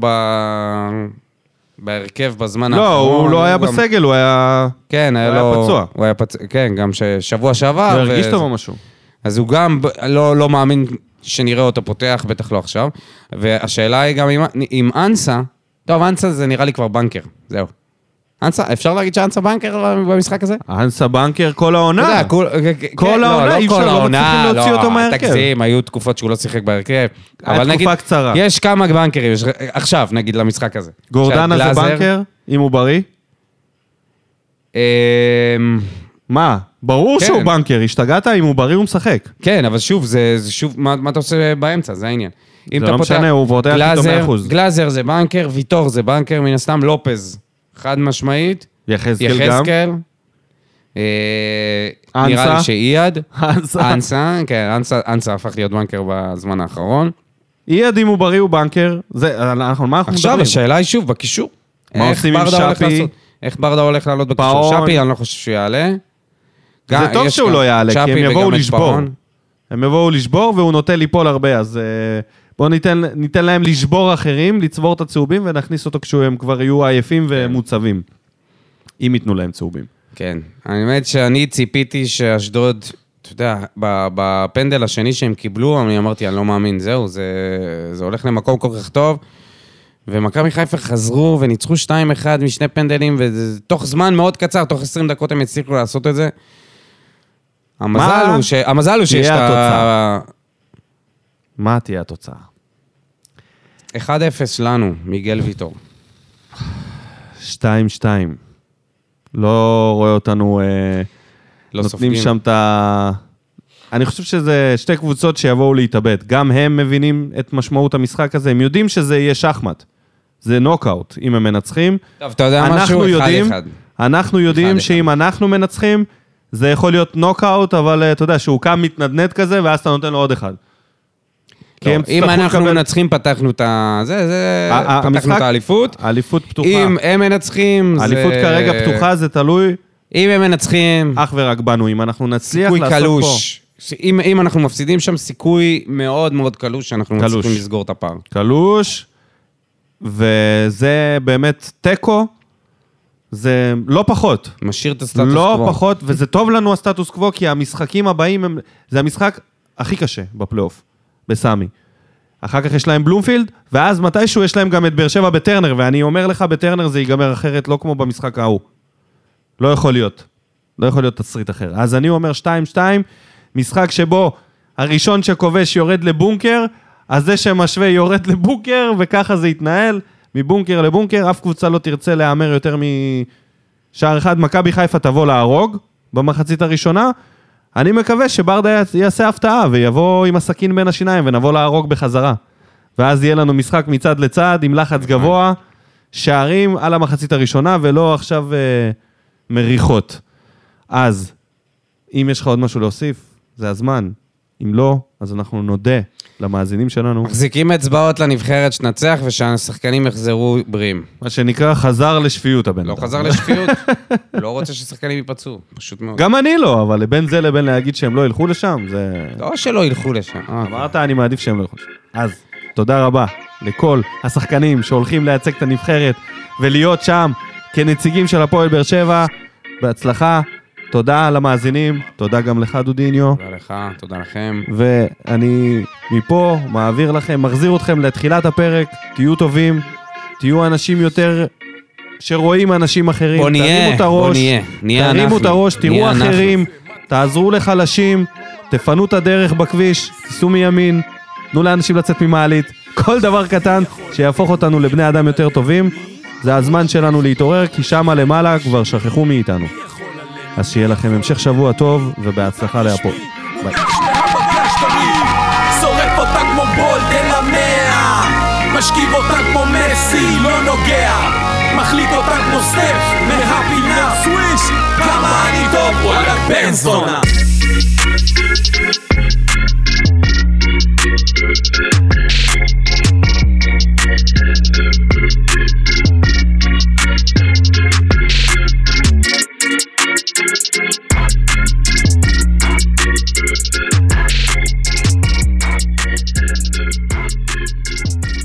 בהרכב בזמן האחרון. לא, הוא לא היה בסגל, הוא היה פצוע. כן, גם שבוע שעבר. הוא הרגיש טוב או משהו. אז הוא גם לא מאמין שנראה אותו פותח, בטח לא עכשיו. והשאלה היא גם עם אנסה, טוב, אנסה זה נראה לי כבר בנקר, זהו. אנסה, אפשר להגיד שאנסה בנקר במשחק הזה? אנסה בנקר כל העונה. כל העונה, אי אפשר, לא מצליחים להוציא אותו מהרכב. תגזים, היו תקופות שהוא לא שיחק בהרכב. אבל נגיד, יש כמה בנקרים, עכשיו נגיד למשחק הזה. גורדנה זה בנקר, אם הוא בריא? מה? ברור שהוא בנקר, השתגעת, אם הוא בריא הוא משחק. כן, אבל שוב, מה אתה עושה באמצע? זה העניין. זה לא משנה, הוא פותח פתאום מאה אחוז. גלאזר זה בנקר, ויטור זה בנקר, מן הסתם לופז. חד משמעית. יחזקאל גם. יחזקאל. נראה לי שאייד. אנסה. אנסה, כן, אנסה, אנסה הפך להיות בנקר בזמן האחרון. אייד אם הוא בריא הוא בנקר. זה, אנחנו, מה אנחנו מדברים? עכשיו, השאלה היא שוב, בקישור. מה עושים עם שפי? איך ברדה הולך לעלות בקישור? שפי, אני לא חושב שהוא יעלה. זה טוב שהוא לא יעלה, כי הם יבואו לשבור. הם יבואו לשבור והוא נוטה ליפול הרבה, אז... בואו ניתן, ניתן להם לשבור אחרים, לצבור את הצהובים, ונכניס אותו כשהם כבר יהיו עייפים ומוצבים. אם ייתנו להם צהובים. כן, אני אומרת שאני ציפיתי שאשדוד, אתה יודע, בפנדל השני שהם קיבלו, אני אמרתי, אני לא מאמין, זהו, זה, זה הולך למקום כל כך טוב, ומכבי חיפה חזרו וניצחו שתיים אחד משני פנדלים, ותוך זמן מאוד קצר, תוך עשרים דקות הם הצליחו לעשות את זה. המזל הוא ש... המזל הוא שיש את ה... מה תהיה התוצאה? אחד אפס לנו, מיגל ויטור. שתיים שתיים. לא רואה אותנו... לא נותנים סופקים. שם את ה... אני חושב שזה שתי קבוצות שיבואו להתאבד. גם הם מבינים את משמעות המשחק הזה. הם יודעים שזה יהיה שחמט. זה נוקאוט, אם הם מנצחים. טוב, אתה יודע משהו? יודעים, אחד אחד. אנחנו יודעים אחד שאם אחד. אנחנו מנצחים, זה יכול להיות נוקאוט, אבל אתה יודע, שהוא קם מתנדנד כזה, ואז אתה נותן לו עוד אחד. לא, אם אנחנו קבל... מנצחים, פתחנו את ה... זה, זה... ה- פתחנו את האליפות. האליפות פתוחה. אם הם מנצחים, זה... האליפות כרגע פתוחה, זה תלוי... אם הם מנצחים... אך ורק בנו, אם אנחנו נצליח לעשות קלוש. פה... אם, אם אנחנו מפסידים שם, סיכוי מאוד מאוד קלוש, שאנחנו קלוש. מצליחים לסגור את הפער. קלוש, וזה באמת טקו, זה לא פחות. משאיר את הסטטוס לא קוו. לא פחות, וזה טוב לנו הסטטוס קוו, כי המשחקים הבאים, הם... זה המשחק הכי קשה בפלייאוף. בסמי. אחר כך יש להם בלומפילד, ואז מתישהו יש להם גם את באר שבע בטרנר, ואני אומר לך, בטרנר זה ייגמר אחרת, לא כמו במשחק ההוא. לא יכול להיות. לא יכול להיות תסריט אחר. אז אני אומר שתיים שתיים, משחק שבו הראשון שכובש יורד לבונקר, אז זה שמשווה יורד לבונקר, וככה זה יתנהל, מבונקר לבונקר, אף קבוצה לא תרצה להאמר יותר משער אחד, מכבי חיפה תבוא להרוג, במחצית הראשונה, אני מקווה שברדה יעשה הפתעה, ויבוא עם הסכין בין השיניים, ונבוא להרוג בחזרה. ואז יהיה לנו משחק מצד לצד, עם לחץ גבוה, שערים על המחצית הראשונה, ולא עכשיו אה, מריחות. אז, אם יש לך עוד משהו להוסיף, זה הזמן. אם לא, אז אנחנו נודה למאזינים שלנו. מחזיקים אצבעות לנבחרת שנצח, ושהשחקנים יחזרו בריאים. מה שנקרא, חזר לשפיות הבן. לא חזר לשפיות, לא רוצה ששחקנים ייפצעו, פשוט מאוד. גם אני לא, אבל לבין זה לבין להגיד שהם לא ילכו לשם, זה... לא שלא ילכו לשם. אמרת, אני מעדיף שהם לא ילכו לשם. אז, תודה רבה לכל השחקנים שהולכים לייצג את הנבחרת, ולהיות שם כנציגים של הפועל באר שבע, בהצלחה. תודה למאזינים, תודה גם לך דודיניו. תודה לך, תודה לכם. ואני מפה מעביר לכם, מחזיר אתכם לתחילת הפרק, תהיו טובים, תהיו אנשים יותר שרואים אנשים אחרים. בוא נהיה, בוא נהיה, נהיה אנחנו. תרימו את הראש, תראו אחרים, תעזרו לחלשים, תפנו את הדרך בכביש, תיסעו מימין, תנו לאנשים לצאת ממעלית, כל דבר קטן שיהפוך אותנו לבני אדם יותר טובים, זה הזמן שלנו להתעורר, כי שם למעלה כבר שכחו מאיתנו. אז שיהיה לכם המשך שבוע טוב, ובהצלחה להפועל. ביי. שורף אותה כמו בולדן המאה, משכיב אותה כמו מסי, לא נוגע, מחליט אותה כמו סטף, מהפינה סוויש, כמה אני טוב, וואלה בן זונה. We'll be right back.